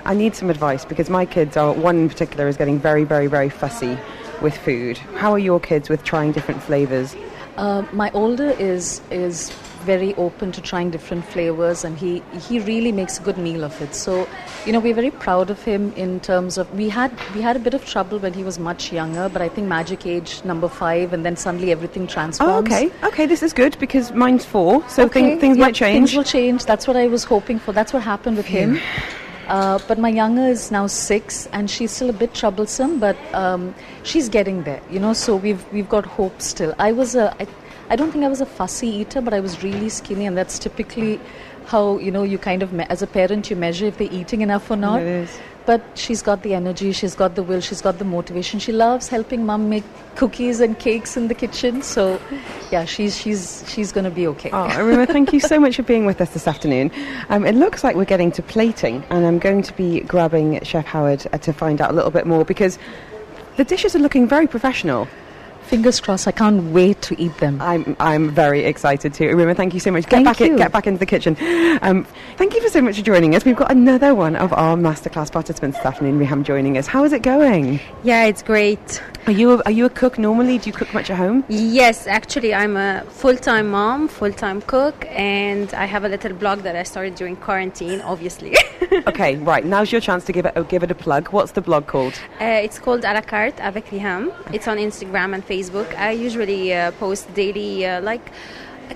I need some advice, because my kids are, one in particular is getting very, very, very fussy with food. How are your kids with trying different flavors? My older is very open to trying different flavors, and he really makes a good meal of it. So, you know, we're very proud of him in terms of, we had a bit of trouble when he was much younger, but I think magic age number 5, and then suddenly everything transforms. Oh, okay, this is good, because mine's 4, so things might change. Things will change. That's what I was hoping for. That's what happened with him. But my younger is now 6, and she's still a bit troublesome, but she's getting there, you know. So we've got hope still. I don't think I was a fussy eater, but I was really skinny, and that's typically how, you know, you kind of, as a parent, you measure if they're eating enough or not. It is. But she's got the energy, she's got the will, she's got the motivation. She loves helping Mum make cookies and cakes in the kitchen. So, yeah, she's going to be okay. Oh, Aruma, thank you so much for being with us this afternoon. It looks like we're getting to plating, and I'm going to be grabbing Chef Howard to find out a little bit more, because the dishes are looking very professional. Fingers crossed, I can't wait to eat them. I'm very excited too. Aruma, thank you so much. Get back into the kitchen. Thank you so much for joining us. We've got another one of our masterclass participants this afternoon, Riham, joining us. How is it going? Yeah, it's great. Are you a cook normally? Do you cook much at home? Yes, actually, I'm a full-time mom, full-time cook, and I have a little blog that I started during quarantine, obviously. Okay, right. Now's your chance to give it a plug. What's the blog called? It's called À la carte avec Riham. It's on Instagram and Facebook. I usually post daily,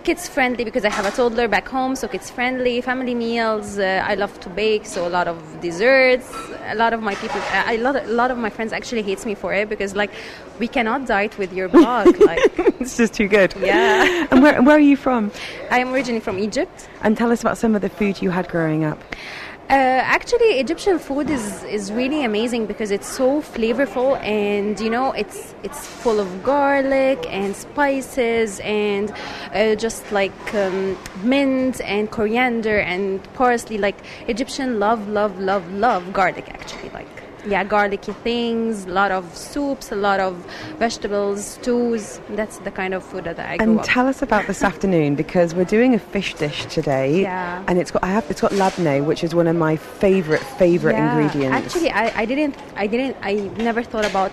Kids friendly because I have a toddler back home, so kids friendly, family meals. I love to bake, so a lot of desserts. A lot of my friends actually hates me for it because like we cannot diet with your blog. Like it's just too good. Yeah. And where are you from? I am originally from Egypt. And tell us about some of the food you had growing up. Actually, Egyptian food is really amazing because it's so flavorful, and you know it's full of garlic and spices and just like mint and coriander and parsley. Like Egyptian love garlic actually. Like yeah, garlicky things, a lot of soups, a lot of vegetables, stews. That's the kind of food that I grew up. And tell us about this afternoon, because we're doing a fish dish today. Yeah. And it's got labneh, which is one of my favorite yeah. ingredients. Actually, I never thought about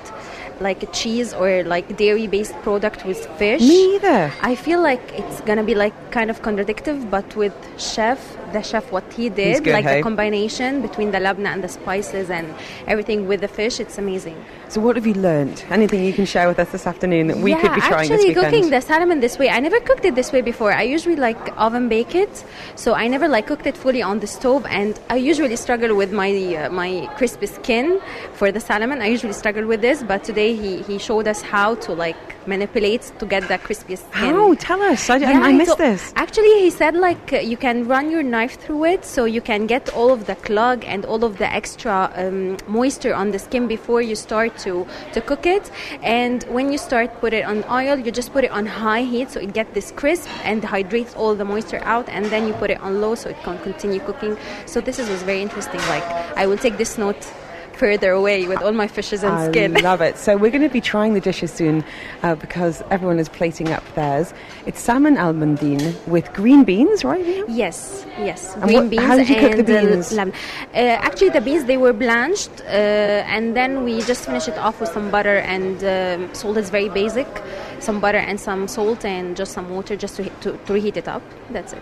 like cheese or like dairy-based product with fish. Me either. I feel like it's gonna be like kind of contradictive, but with the chef, what he did, good, like hey? The combination between the labneh and the spices and everything with the fish, it's amazing. So what have you learned? Anything you can share with us this afternoon that we could be trying this weekend? Yeah, actually cooking the salmon this way. I never cooked it this way before. I usually like oven bake it, so I never like cooked it fully on the stove, and I usually struggle with my crispy skin for the salmon. I usually struggle with this, but today he showed us how to like manipulate to get that crispy skin. How? Tell us. I missed this. Actually, he said like you can run your knife through it, so you can get all of the clog and all of the extra moisture on the skin before you start to cook it. And when you start put it on oil, you just put it on high heat so it gets this crisp and hydrates all the moisture out, and then you put it on low so it can continue cooking. So this was very interesting. Like I will take this note further away with all my fishes and skin. I love it. So we're going to be trying the dishes soon because everyone is plating up theirs. It's salmon almondine with green beans, right? Yes. And green beans. How did you cook the beans? Actually, the beans, they were blanched and then we just finished it off with some butter and salt. Is very basic. Some butter and some salt and just some water just to reheat it up. That's it.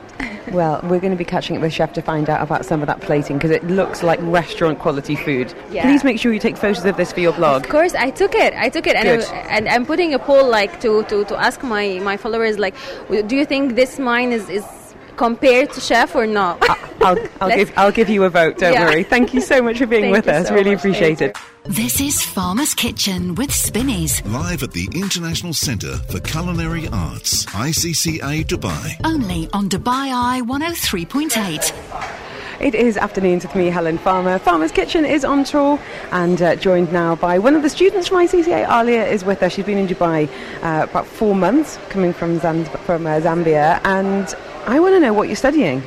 Well, we're going to be catching up with Chef to find out about some of that plating because it looks like restaurant quality food. Yeah. Please make sure you take photos of this for your blog. Of course, I took it. Good. And I'm putting a poll like to ask my followers, like, do you think this mine is compared to Chef or not? I'll give you a vote, don't worry. Thank you so much for being with us. So really appreciate it. This is Farmer's Kitchen with Spinneys. Live at the International Centre for Culinary Arts, ICCA Dubai. Only on Dubai Eye 103.8. It is Afternoons with me, Helen Farmer. Farmer's Kitchen is on tour and joined now by one of the students from ICCA. Alia is with us. She's been in Dubai about 4 months, coming from Zambia. And I want to know what you're studying.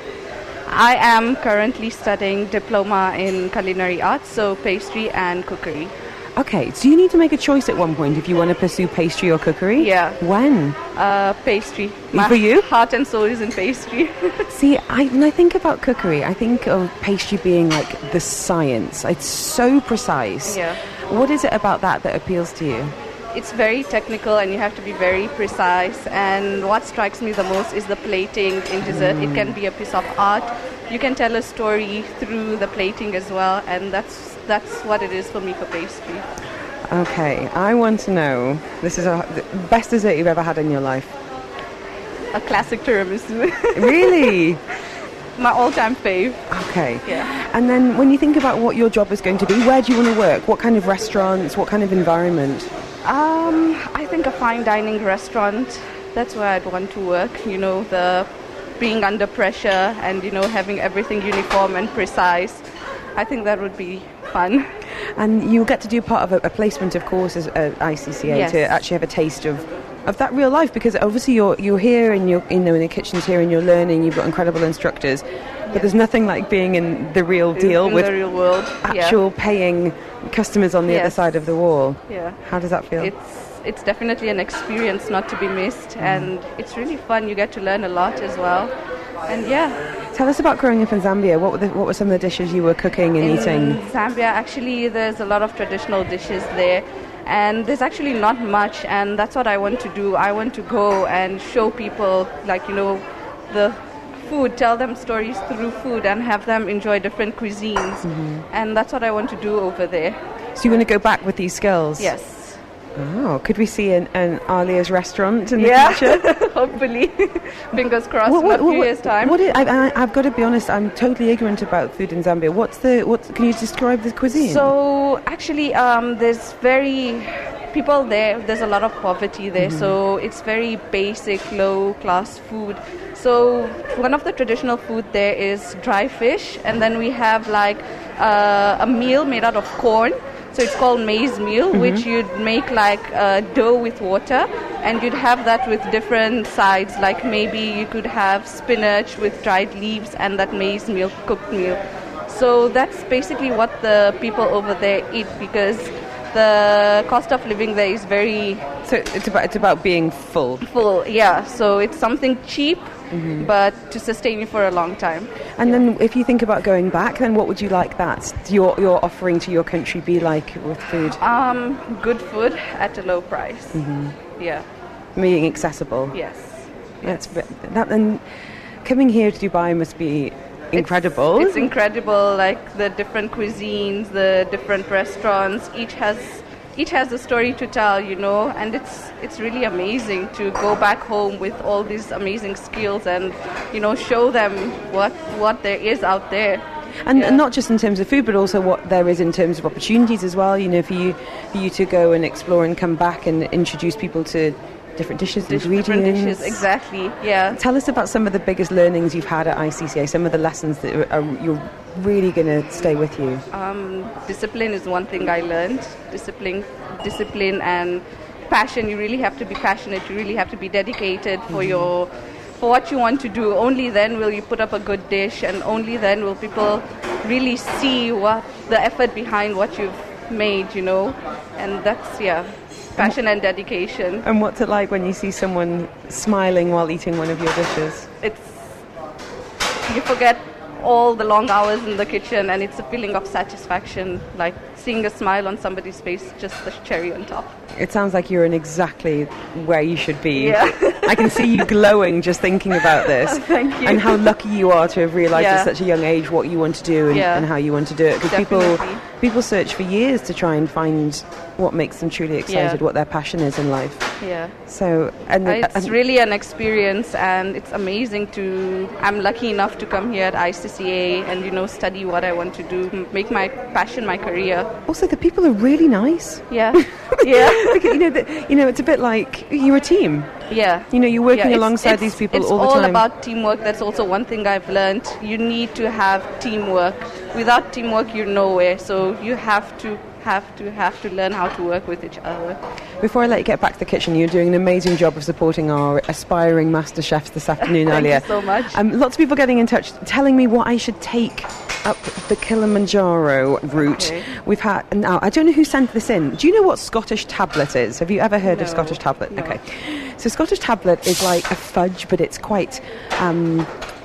I am currently studying Diploma in Culinary Arts, so pastry and cookery. Okay, so you need to make a choice at one point if you want to pursue pastry or cookery? Yeah. When? Pastry. For you? Heart and soul is in pastry. See, when I think about cookery, I think of pastry being like the science. It's so precise. Yeah. What is it about that appeals to you? It's very technical and you have to be very precise. And what strikes me the most is the plating in dessert. It can be a piece of art. You can tell a story through the plating as well. And that's what it is for me for pastry. Okay, I want to know, this is the best dessert you've ever had in your life. A classic tiramisu. Really? My all-time fave. Okay. Yeah. And then when you think about what your job is going to be, where do you want to work? What kind of restaurants? What kind of environment? I think a fine dining restaurant. That's where I'd want to work. You know, the being under pressure and, you know, having everything uniform and precise. I think that would be fun. And you get to do part of a placement, of course, as ICCA, yes, to actually have a taste of that real life, because obviously you're here and you're, you know, in the kitchens here and you're learning. You've got incredible instructors, but there's nothing like being in the real deal in with the real world, actual paying customers on the other side of the wall. Yeah. How does that feel? It's definitely an experience not to be missed, and it's really fun. You get to learn a lot as well. And tell us about growing up in Zambia. What were some of the dishes you were cooking and eating? Zambia, actually, there's a lot of traditional dishes there, and there's actually not much, and that's what I want to do. I want to go and show people, like, you know, the food, tell them stories through food and have them enjoy different cuisines, and that's what I want to do over there. So you want to go back with these skills? Yes. Oh, could we see an Alia's restaurant in the future? Hopefully. Fingers crossed in a few years' time. I've got to be honest, I'm totally ignorant about food in Zambia. Can you describe the cuisine? So, actually, there's a lot of poverty there, so it's very basic, low-class food. So one of the traditional food there is dry fish, and then we have a meal made out of corn. So it's called maize meal, which you'd make dough with water, and you'd have that with different sides. Like maybe you could have spinach with dried leaves and that maize meal, cooked meal. So that's basically what the people over there eat, because the cost of living there is very... So it's about being full. Full, yeah. So it's something cheap, but to sustain you for a long time. And then if you think about going back, then what would you like that, your offering to your country be like with food? Good food at a low price. Yeah. Being accessible. Yes. And coming here to Dubai must be... incredible. It's incredible, the different cuisines, the different restaurants, each has a story to tell, and it's really amazing to go back home with all these amazing skills and, show them what there is out there. And not just in terms of food, but also what there is in terms of opportunities as well, for you to go and explore and come back and introduce people to different dishes, ingredients. Different dishes, exactly, yeah. Tell us about some of the biggest learnings you've had at ICCA, some of the lessons that you're really going to stay with you. Discipline is one thing I learned. Discipline and passion. You really have to be passionate. You really have to be dedicated for what you want to do. Only then will you put up a good dish, and only then will people really see what the effort behind what you've made, and that's, passion and dedication. And what's it like when you see someone smiling while eating one of your dishes? You forget all the long hours in the kitchen, and it's a feeling of satisfaction, like seeing a smile on somebody's face, just the cherry on top. It sounds like you're in exactly where you should be. Yeah. I can see you glowing just thinking about this. Oh, thank you. And how lucky you are to have realised at such a young age what you want to do and how you want to do it. Because people search for years to try and find what makes them truly excited, what their passion is in life. Yeah. So it's really an experience, and it's amazing I'm lucky enough to come here at ICCA and, study what I want to do, make my passion my career. Also, the people are really nice. Yeah. Yeah. Because, it's a bit like you're a team. Yeah. You're working alongside these people all the time. It's all about teamwork. That's also one thing I've learned. You need to have teamwork. Without teamwork, you're nowhere. So you have to learn how to work with each other. Before I let you get back to the kitchen, you're doing an amazing job of supporting our aspiring master chefs this afternoon, Alia. Thank you so much. Lots of people getting in touch, telling me what I should take up the Kilimanjaro route. Okay. We've had now. I don't know who sent this in. Do you know what Scottish tablet is? Have you ever heard of Scottish tablet? No. Okay. So Scottish tablet is like a fudge, but it's quite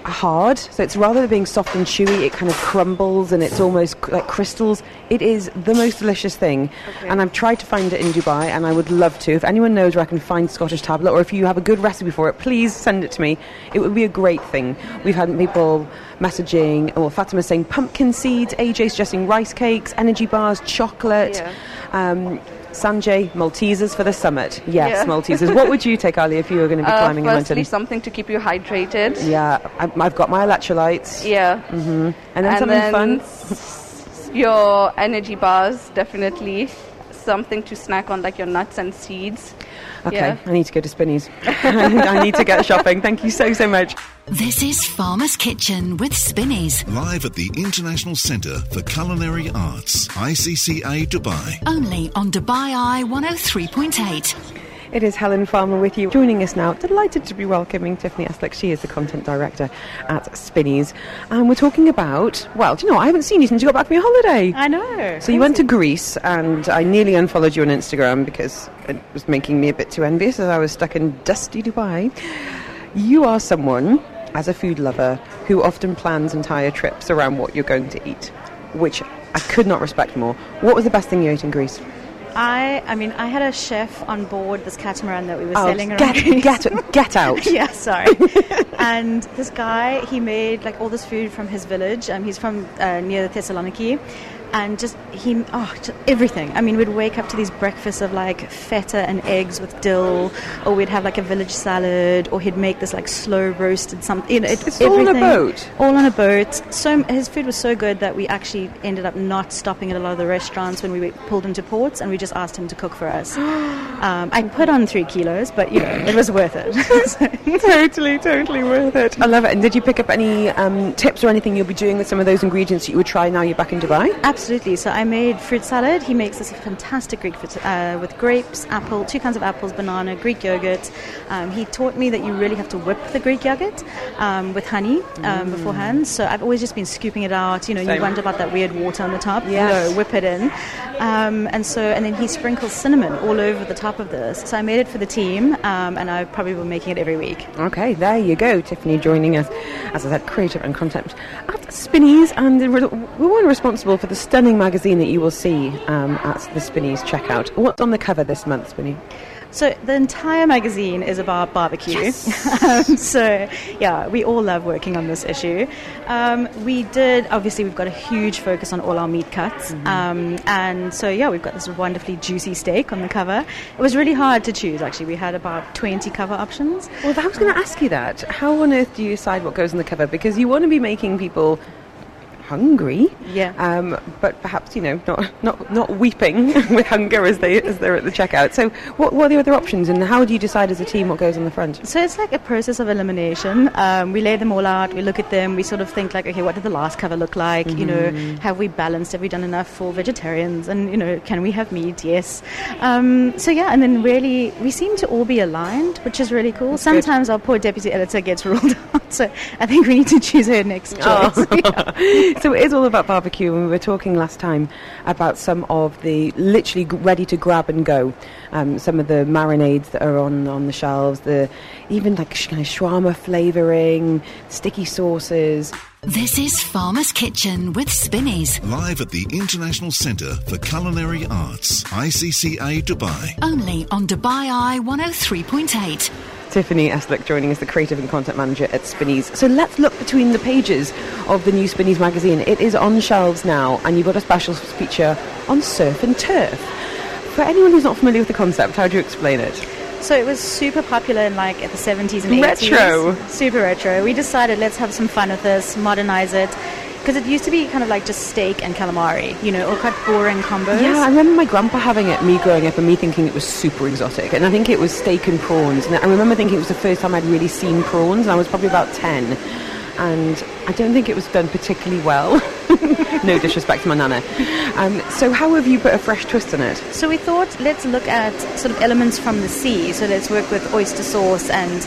hard. So it's rather than being soft and chewy, it kind of crumbles and it's almost like crystals. It is the most delicious thing. Okay. And I've tried to find it in Dubai, and I would love to. If anyone knows where I can find Scottish tablet, or if you have a good recipe for it, please send it to me. It would be a great thing. We've had people messaging, Fatima's saying pumpkin seeds, AJ suggesting rice cakes, energy bars, chocolate. Yeah. Sanjay, Maltesers for the summit. Yes, yeah. Maltesers. What would you take, Ali, if you were going to be climbing a mountain? Firstly, something to keep you hydrated. Yeah, I've got my electrolytes. Yeah. And then something fun. Your energy bars, definitely. Something to snack on, like your nuts and seeds. Okay, yeah. I need to go to Spinneys. I need to get shopping. Thank you so, so much. This is Farmer's Kitchen with Spinneys. Live at the International Centre for Culinary Arts, ICCA Dubai. Only on Dubai Eye 103.8. It is Helen Farmer with you. Joining us now, delighted to be welcoming Tiffany Eslick. She is the Content Director at Spinneys. And we're talking about, I haven't seen you since you got back from your holiday. I know. So you went to Greece, and I nearly unfollowed you on Instagram because it was making me a bit too envious as I was stuck in dusty Dubai. You are someone, as a food lover, who often plans entire trips around what you're going to eat, which I could not respect more. What was the best thing you ate in Greece? I had a chef on board this catamaran that we were sailing around. Get out. Yeah, sorry. And this guy, he made all this food from his village. He's from near Thessaloniki. And just everything. I mean, we'd wake up to these breakfasts of like feta and eggs with dill, or we'd have like a village salad, or he'd make this like slow roasted something. You know, it's everything, all on a boat. All on a boat. So his food was so good that we actually ended up not stopping at a lot of the restaurants when we pulled into ports, and we just asked him to cook for us. I put on 3 kilos, but you know, it was worth it. Totally worth it. I love it. And did you pick up any tips or anything you'll be doing with some of those ingredients that you would try now you're back in Dubai? Absolutely. So I made fruit salad. He makes this fantastic Greek fruit with grapes, apple, 2 kinds of apples, banana, Greek yogurt. He taught me that you really have to whip the Greek yogurt with honey beforehand. So I've always just been scooping it out. You know, you wonder about that weird water on the top. Yes. No, whip it in. And then he sprinkles cinnamon all over the top of this. So I made it for the team, and I probably will be making it every week. Okay, there you go. Tiffany joining us, as I said, creative and content at Spinneys, and the woman responsible for the stunning magazine that you will see at the Spinneys checkout. What's on the cover this month, Spinneys? So the entire magazine is about barbecue. Yes. We all love working on this issue. We've got a huge focus on all our meat cuts. We've got this wonderfully juicy steak on the cover. It was really hard to choose, actually. We had about 20 cover options. Well, I was going to ask you that. How on earth do you decide what goes on the cover? Because you want to be making people hungry, but perhaps, you know, not weeping with hunger as they're at the checkout. So what are the other options, and how do you decide as a team what goes on the front? So it's like a process of elimination. We lay them all out, we look at them, we sort of think like, okay, what did the last cover look like? You know, have we balanced, have we done enough for vegetarians, and you know, can we have meat? Yes. And then really we seem to all be aligned, which is really cool. That's sometimes good. Our poor deputy editor gets ruled out, so I think we need to choose her next choice. So it is all about barbecue, and we were talking last time about some of the literally ready to grab and go, some of the marinades that are on the shelves, even shawarma flavouring, sticky sauces. This is Farmer's Kitchen with Spinneys. Live at the International Centre for Culinary Arts, ICCA Dubai. Only on Dubai Eye 103.8. Tiffany Eslick joining us, the Creative and Content Manager at Spinneys. So let's look between the pages of the new Spinneys magazine. It is on shelves now, and you've got a special feature on surf and turf. For anyone who's not familiar with the concept, how do you explain it? So it was super popular in like at the 70s and 80s. Retro. Super retro. We decided let's have some fun with this, modernise it. Because it used to be kind of like just steak and calamari, you know, all quite boring combos. Yeah, I remember my grandpa having it, me growing up, and me thinking it was super exotic. And I think it was steak and prawns. And I remember thinking it was the first time I'd really seen prawns, and I was probably about 10. And I don't think it was done particularly well. No disrespect to my nana. So how have you put a fresh twist on it? So we thought, let's look at sort of elements from the sea. So let's work with oyster sauce and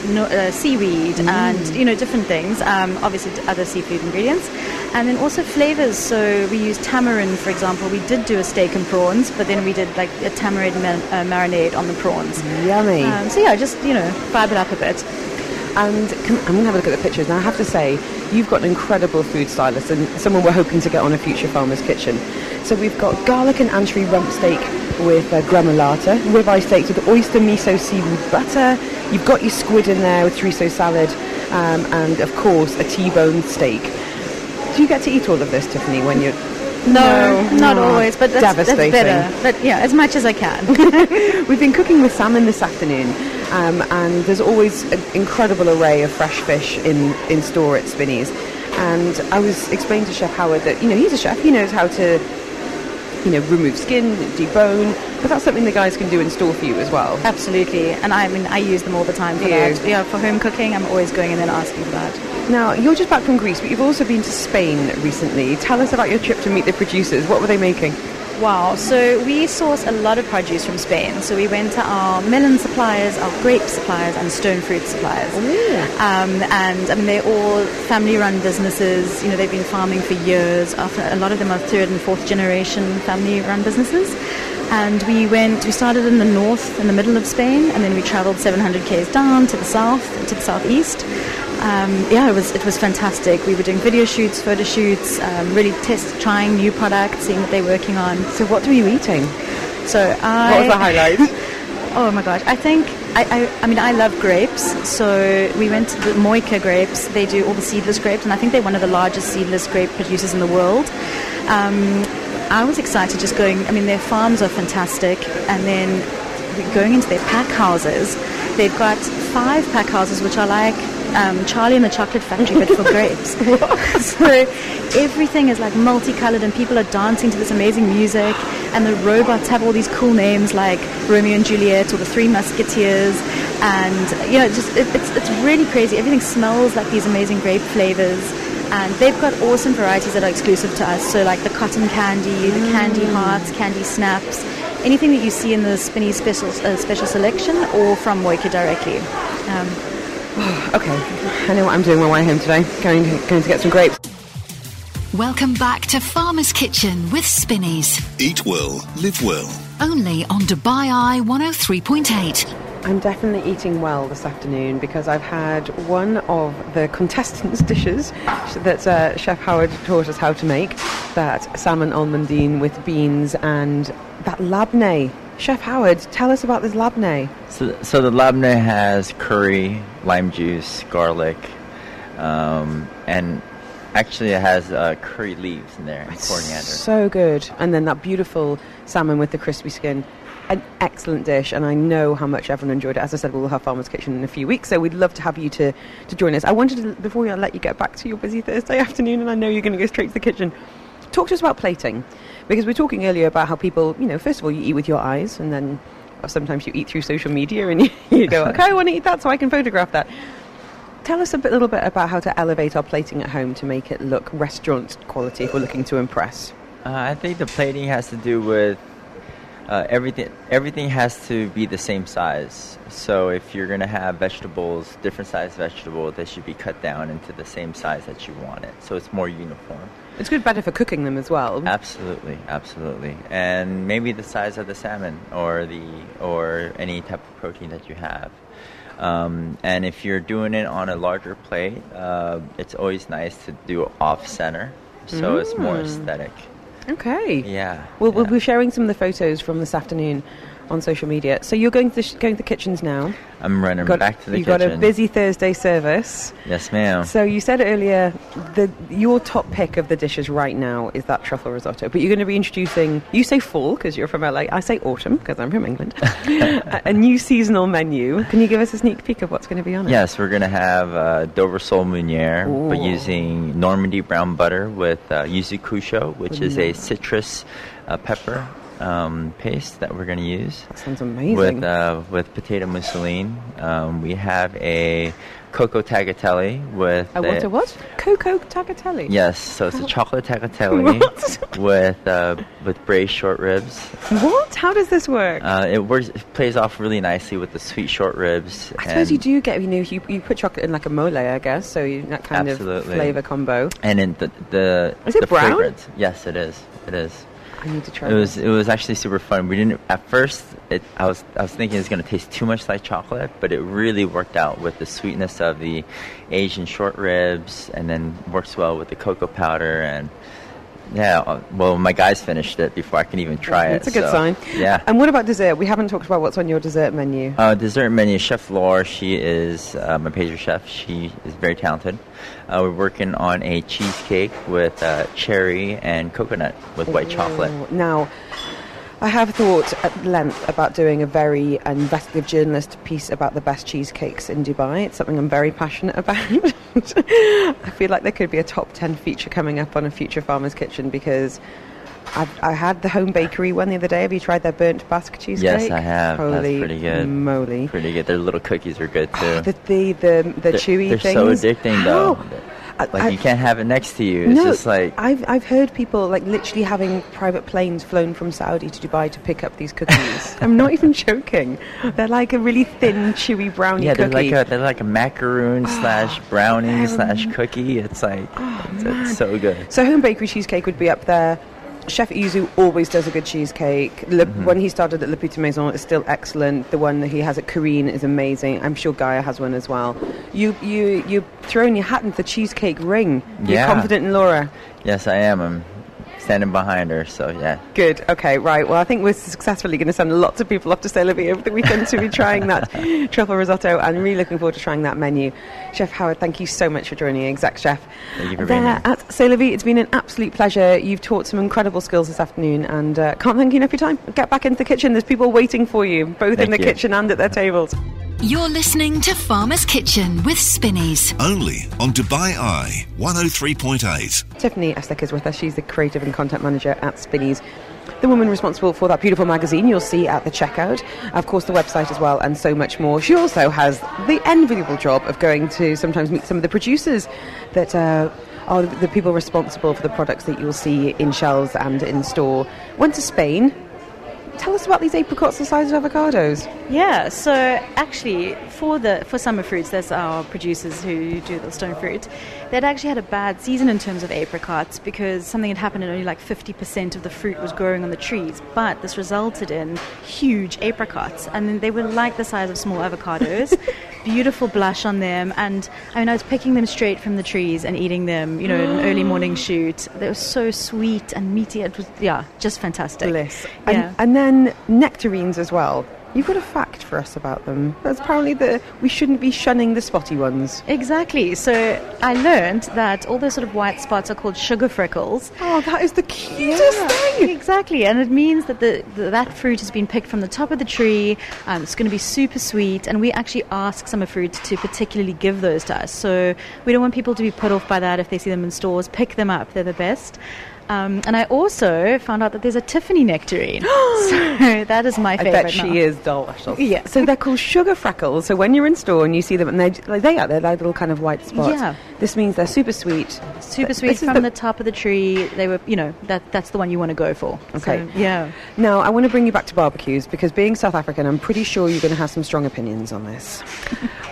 seaweed and, you know, different things. Obviously, other seafood ingredients. And then also flavours. So we used tamarind, for example. We did do a steak and prawns, but then we did like a tamarind marinade on the prawns. Yummy. Vibe it up a bit. And I'm going to have a look at the pictures. Now, I have to say, you've got an incredible food stylist, and someone we're hoping to get on a future Farmer's Kitchen. So we've got garlic and anchovy rump steak with gramolata, ribeye steaks with oyster miso seaweed butter. You've got your squid in there with chorizo salad, and, of course, a T-bone steak. Do you get to eat all of this, Tiffany, when you're... No, not always, but that's better. But yeah, as much as I can. We've been cooking with salmon this afternoon, and there's always an incredible array of fresh fish in store at Spinneys. And I was explaining to Chef Howard that, you know, he's a chef, he knows how to, you know, remove skin, debone, but that's something the guys can do in store for you as well. Absolutely, and I mean, I use them all the time for that. Yeah, for home cooking, I'm always going in and asking for that. Now, you're just back from Greece, but you've also been to Spain recently. Tell us about your trip to meet the producers. What were they making? Wow, so we source a lot of produce from Spain. So we went to our melon suppliers, our grape suppliers, and stone fruit suppliers. And I mean, they're all family-run businesses. You know, they've been farming for years. A lot of them are 3rd and 4th generation family-run businesses. And we started in the north, in the middle of Spain, and then we traveled 700 k's down to the south, to the southeast. It was fantastic. We were doing video shoots, photo shoots, really trying new products, seeing what they're working on. So what were you eating? What was the highlight? Oh my gosh, I think, I love grapes. So we went to the Moika grapes. They do all the seedless grapes, and I think they're one of the largest seedless grape producers in the world. I was excited just going, I mean, their farms are fantastic, and then going into their pack houses. They've got 5 pack houses, which are like Charlie and the Chocolate Factory, but for grapes. So everything is like multicolored, and people are dancing to this amazing music, and the robots have all these cool names like Romeo and Juliet or the Three Musketeers, and you know, just it's really crazy. Everything smells like these amazing grape flavors. And they've got awesome varieties that are exclusive to us. So like the cotton candy, the candy hearts, candy snaps, anything that you see in the Spinneys special selection or from Moika directly. Okay, I know what I'm doing on my way home today. Going to get some grapes. Welcome back to Farmer's Kitchen with Spinneys. Eat well, live well. Only on Dubai Eye 103.8. I'm definitely eating well this afternoon because I've had one of the contestants' dishes that Chef Howard taught us how to make, that salmon almondine with beans and that labneh. Chef Howard, tell us about this labneh. So the labneh has curry, lime juice, garlic, and actually it has curry leaves in there. It's so good. And then that beautiful salmon with the crispy skin. An excellent dish, and I know how much everyone enjoyed it. As I said, we'll have Farmer's Kitchen in a few weeks, so we'd love to have you to join us. I wanted to, before we let you get back to your busy Thursday afternoon, and I know you're going to go straight to the kitchen, talk to us about plating, because we were talking earlier about how people, you know, first of all, you eat with your eyes, and then sometimes you eat through social media, and you go, okay, I want to eat that so I can photograph that. Tell us a little bit about how to elevate our plating at home to make it look restaurant quality if we're looking to impress. I think the plating has to do with everything has to be the same size. So if you're going to have vegetables, different size vegetables, they should be cut down into the same size that you want it. So it's more uniform. It's good, better for cooking them as well. Absolutely, absolutely. And maybe the size of the salmon or any type of protein that you have. And if you're doing it on a larger plate, it's always nice to do off-center. So it's more aesthetic. Okay. Yeah. We'll be sharing some of the photos from this afternoon on social media. So you're going to the kitchens now. I'm running back to the kitchen. You've got a busy Thursday service. Yes, ma'am. So you said earlier your top pick of the dishes right now is that truffle risotto. But you're going to be introducing, you say fall because you're from LA. I say autumn because I'm from England. A new seasonal menu. Can you give us a sneak peek of what's going to be on it? Yes, we're going to have Dover sole meunière, but using Normandy brown butter with yuzu kusho, which is a citrus pepper paste that we're going to use. That sounds amazing. With potato mousseline. We have a cocoa tagliatelle with... what? Cocoa tagliatelle? Yes, so it's a chocolate tagliatelle with braised short ribs. What? How does this work? It plays off really nicely with the sweet short ribs. I suppose you do get, you put chocolate in like a mole, I guess, so that kind of flavor combo. And in the is it the brown? Flavoreds. Yes, it is. It is. I need to try it. It was actually super fun. We didn't at first. I was thinking it's going to taste too much like chocolate, but it really worked out with the sweetness of the Asian short ribs, and then works well with the cocoa powder. And yeah, well, my guys finished it before I can even try it. That's a good sign. Yeah. And what about dessert? We haven't talked about what's on your dessert menu. Dessert menu. Chef Laura, she is my pastry chef. She is very talented. We're working on a cheesecake with cherry and coconut with white chocolate. Now, I have thought at length about doing a very investigative journalist piece about the best cheesecakes in Dubai. It's something I'm very passionate about. I feel like there could be a top 10 feature coming up on a future Farmer's Kitchen, because I had the Home Bakery one the other day. Have you tried their burnt Basque cheesecake? Yes, I have. Holy That's pretty good. Moly. Pretty good. Their little cookies are good, too. The chewy they're things. They're so addicting, though. Like you can't have it next to you. It's just like I've heard people like literally having private planes flown from Saudi to Dubai to pick up these cookies. I'm not even joking. They're like a really thin, chewy brownie cookie. Yeah, they're like a macaroon / brownie / cookie. It's like it's so good. So Home Bakery cheesecake would be up there. Chef Izu always does a good cheesecake. When he started at Le Petit Maison, it's still excellent. The one that he has at Corinne is amazing. I'm sure Gaia has one as well. You've thrown your hat into the cheesecake ring. You're confident in Laura. Yes, I am. I'm standing behind her, so yeah. Good, okay, right. Well, I think we're successfully going to send lots of people off to C'est La Vie over the weekend to be trying that truffle risotto, and really looking forward to trying that menu. Chef Howard, thank you so much for joining Exec Chef. Thank you for being here. At C'est La Vie, it's been an absolute pleasure. You've taught some incredible skills this afternoon, and can't thank you enough for your time. Get back into the kitchen. There's people waiting for you, both thank in the you. Kitchen and at their tables. You're listening to Farmer's Kitchen with Spinneys. Only on Dubai Eye 103.8. Tiffany Eslick is with us. She's the creative and content manager at Spinneys, the woman responsible for that beautiful magazine you'll see at the checkout, of course the website as well, and so much more. She also has the enviable job of going to sometimes meet some of the producers that are the people responsible for the products that you'll see in shelves and in store. Went to Spain. Tell us about these apricots the size of avocados. Yeah, so actually for summer fruits, there's our producers who do the stone fruit. They'd actually had a bad season in terms of apricots because something had happened and only like 50% of the fruit was growing on the trees. But this resulted in huge apricots, and they were like the size of small avocados. Beautiful blush on them, and I mean I was picking them straight from the trees and eating them, you know, in an early morning shoot. They were so sweet and meaty. It was, yeah, just fantastic. Bliss. Yeah. And then nectarines as well. You've got a fact for us about them. That's apparently that we shouldn't be shunning the spotty ones. Exactly. So I learned that all those sort of white spots are called sugar freckles. Oh, that is the cutest thing. Exactly. And it means that that fruit has been picked from the top of the tree. It's going to be super sweet. And we actually ask summer fruit to particularly give those to us. So we don't want people to be put off by that if they see them in stores. Pick them up. They're the best. And I also found out that there's a Tiffany nectarine. So that is my favourite. I bet she is delicious. Yeah. So they're called sugar freckles. So when you're in store and you see them, and they're like little kind of white spots. Yeah. This means they're super sweet. Super sweet from the top of the tree. They were, you know, that's the one you want to go for. Okay. So, yeah. Now I want to bring you back to barbecues because being South African, I'm pretty sure you're going to have some strong opinions on this.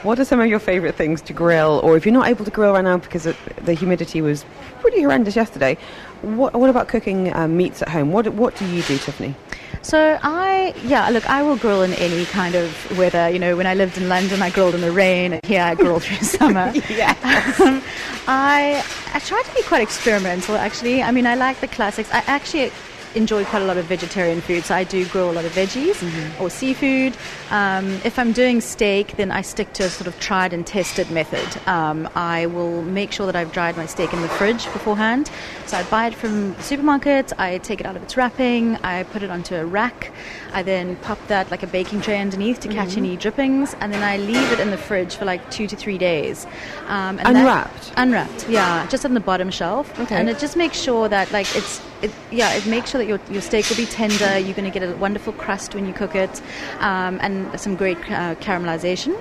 What are some of your favourite things to grill, or if you're not able to grill right now because the humidity was pretty horrendous yesterday? What about cooking meats at home? What do you do, Tiffany? So I will grill in any kind of weather. You know, when I lived in London, I grilled in the rain, and here I grill through summer. Yes. I try to be quite experimental, actually. I mean, I like the classics. I actually enjoy quite a lot of vegetarian food, so I do grill a lot of veggies or seafood. If I'm doing steak, then I stick to a sort of tried and tested method. I will make sure that I've dried my steak in the fridge beforehand. So I buy it from the supermarket, I take it out of its wrapping, I put it onto a rack, I then pop that like a baking tray underneath to catch any drippings, and then I leave it in the fridge for like 2 to 3 days. Unwrapped, yeah, just on the bottom shelf. Okay. And it just makes sure that like it makes sure that your steak will be tender. You're going to get a wonderful crust when you cook it, and some great caramelization.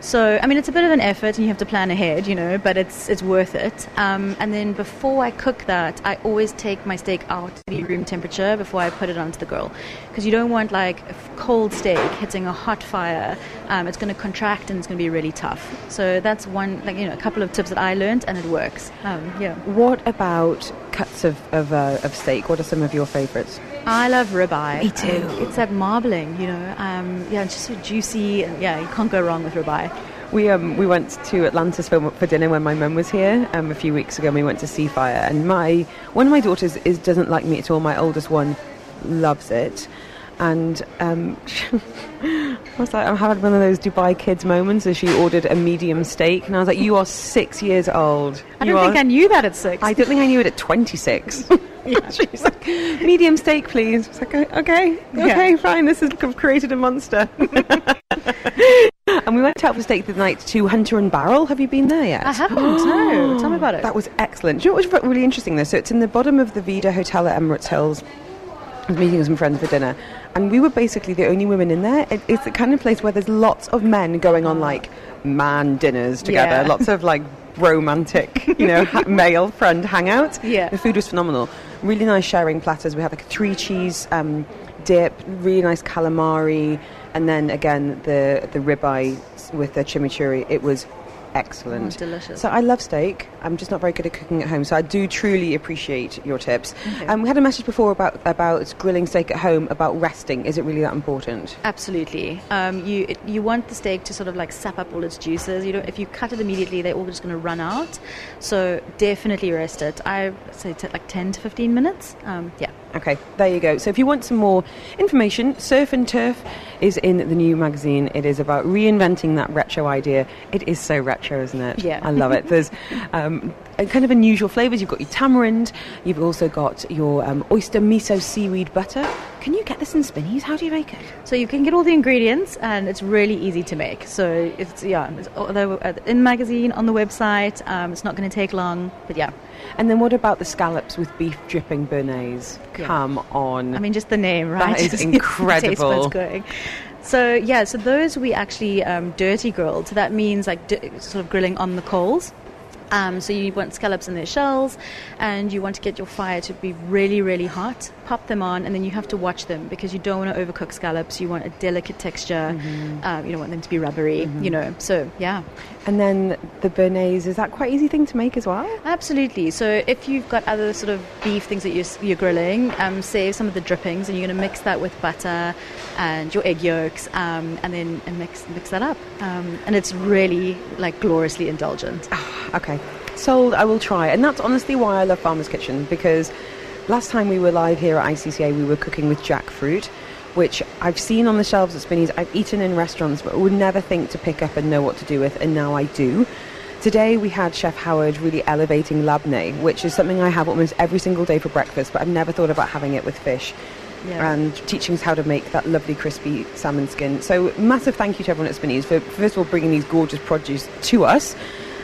So, I mean, it's a bit of an effort and you have to plan ahead, you know, but it's worth it. And then before I cook that, I always take my steak out to room temperature before I put it onto the grill. Because you don't want, like, a cold steak hitting a hot fire. It's going to contract and it's going to be really tough. So that's one, like, you know, a couple of tips that I learned, and it works. What about cuts of steak? What are some of your favourites? I love ribeye. Me too. It's that marbling, you know. It's just so juicy. And, yeah, you can't go wrong with ribeye. We went to Atlantis for dinner when my mum was here a few weeks ago, and we went to Seafire. And one of my daughters doesn't like meat at all. My oldest one loves it. And I was like, I'm having one of those Dubai kids moments as she ordered a medium steak. And I was like, you are 6 years old. I don't think I knew that at 6. I don't think I knew it at 26. Yeah. She's like, medium steak, please. I was like, okay, fine. This has created a monster. And we went out for steak the night to Hunter and Barrel. Have you been there yet? I haven't, no. Tell me about it. That was excellent. Do you know what was really interesting, though? So it's in the bottom of the Vida Hotel at Emirates Hills. I was meeting some friends for dinner, and we were basically the only women in there. It's the kind of place where there's lots of men going on, like, man dinners together. Yeah. Lots of, like, romantic, you know, male friend hangouts. Yeah. The food was phenomenal. Really nice sharing platters. We had, like, a 3-cheese dip, really nice calamari, and then, again, the ribeye with the chimichurri. It was excellent. Oh, delicious. So I love steak. I'm just not very good at cooking at home, so I do truly appreciate your tips. Okay. We had a message before about grilling steak at home, about resting. Is it really that important? Absolutely. You want the steak to sort of like sap up all its juices. You know, if you cut it immediately, they're all just going to run out. So definitely rest it. I say like 10 to 15 minutes. Yeah. Okay, there you go. So if you want some more information, Surf and Turf is in the new magazine. It is about reinventing that retro idea. It is so retro, isn't it? Yeah. I love it. There's kind of unusual flavours. You've got your tamarind. You've also got your oyster miso seaweed butter. Can you get this in Spinneys? How do you make it? So you can get all the ingredients, and it's really easy to make. So it's in magazine, on the website. It's not going to take long, but yeah. And then what about the scallops with beef dripping béarnaise? Yeah. Come on. I mean, just the name, right? That is incredible. Taste buds going. So, yeah, so those we actually dirty grilled. So that means like sort of grilling on the coals. So you want scallops in their shells, and you want to get your fire to be really, really hot. Pop them on, and then you have to watch them because you don't want to overcook scallops. You want a delicate texture. Mm-hmm. You don't want them to be rubbery, mm-hmm. you know. So, yeah. And then the béarnaise, is that quite an easy thing to make as well? Absolutely. So if you've got other sort of beef things that you're grilling, save some of the drippings, and you're going to mix that with butter and your egg yolks, and then mix that up. And it's really, like, gloriously indulgent. Okay. Sold, I will try. And that's honestly why I love Farmer's Kitchen, because last time we were live here at ICCA, we were cooking with jackfruit, which I've seen on the shelves at Spinneys. I've eaten in restaurants, but would never think to pick up and know what to do with, and now I do. Today we had Chef Howard really elevating labneh, which is something I have almost every single day for breakfast, but I've never thought about having it with fish. Yeah. And teaching us how to make that lovely crispy salmon skin. So massive thank you to everyone at Spinneys for, first of all, bringing these gorgeous produce to us,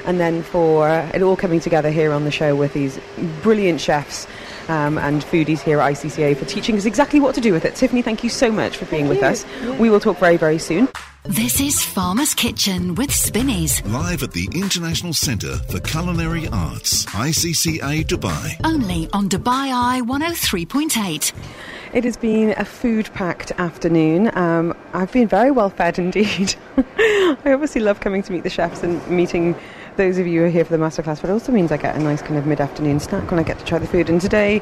and then for it all coming together here on the show with these brilliant chefs and foodies here at ICCA for teaching us exactly what to do with it. Tiffany, thank you so much for being with us. Yeah. We will talk very, very soon. This is Farmer's Kitchen with Spinneys. Live at the International Centre for Culinary Arts, ICCA Dubai. Only on Dubai Eye 103.8. It has been a food-packed afternoon. I've been very well fed indeed. I obviously love coming to meet the chefs and meeting those of you who are here for the masterclass, but it also means I get a nice kind of mid-afternoon snack when I get to try the food. And today,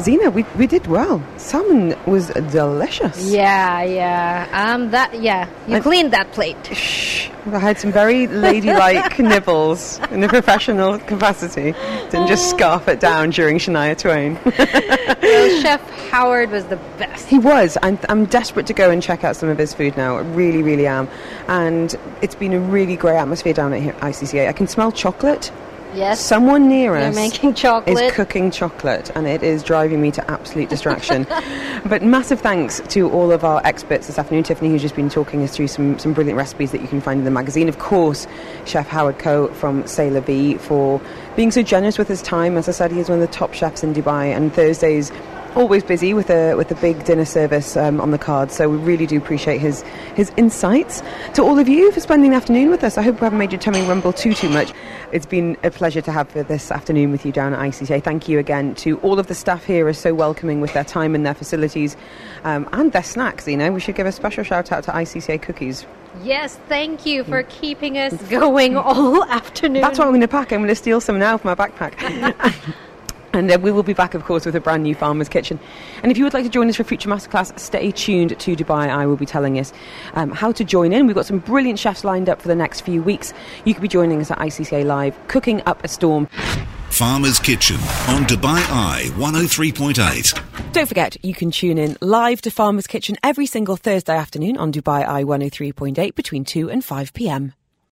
Zena, we did well. Salmon was delicious. Yeah. You cleaned that plate. Shh. I had some very ladylike nibbles in a professional capacity. Didn't just scarf it down during Shania Twain. Well, Chef Howard was the best. He was. I'm desperate to go and check out some of his food now. I really, really am. And it's been a really great atmosphere down at here at ICCA. I can smell chocolate. Yes. Someone near us is cooking chocolate, and it is driving me to absolute distraction. But massive thanks to all of our experts this afternoon. Tiffany, who's just been talking us through some brilliant recipes that you can find in the magazine. Of course, Chef Howard Koh from Sailor V for being so generous with his time. As I said, he is one of the top chefs in Dubai, and Thursdays always busy with a big dinner service on the card, so we really do appreciate his insights. To all of you for spending the afternoon with us, I hope we haven't made your tummy rumble too much. It's been a pleasure to have this afternoon with you down at ICCA. Thank you again to all of the staff here, are so welcoming with their time and their facilities and their snacks. You know, we should give a special shout out to ICCA cookies. Yes, thank you for keeping us going all afternoon. That's what I'm going to pack. I'm going to steal some now from my backpack. And then we will be back, of course, with a brand new Farmer's Kitchen. And if you would like to join us for a future masterclass, stay tuned to Dubai Eye. Will be telling us how to join in. We've got some brilliant chefs lined up for the next few weeks. You could be joining us at ICCA Live, cooking up a storm. Farmer's Kitchen on Dubai Eye 103.8. Don't forget, you can tune in live to Farmer's Kitchen every single Thursday afternoon on Dubai Eye 103.8 between 2 and 5 p.m.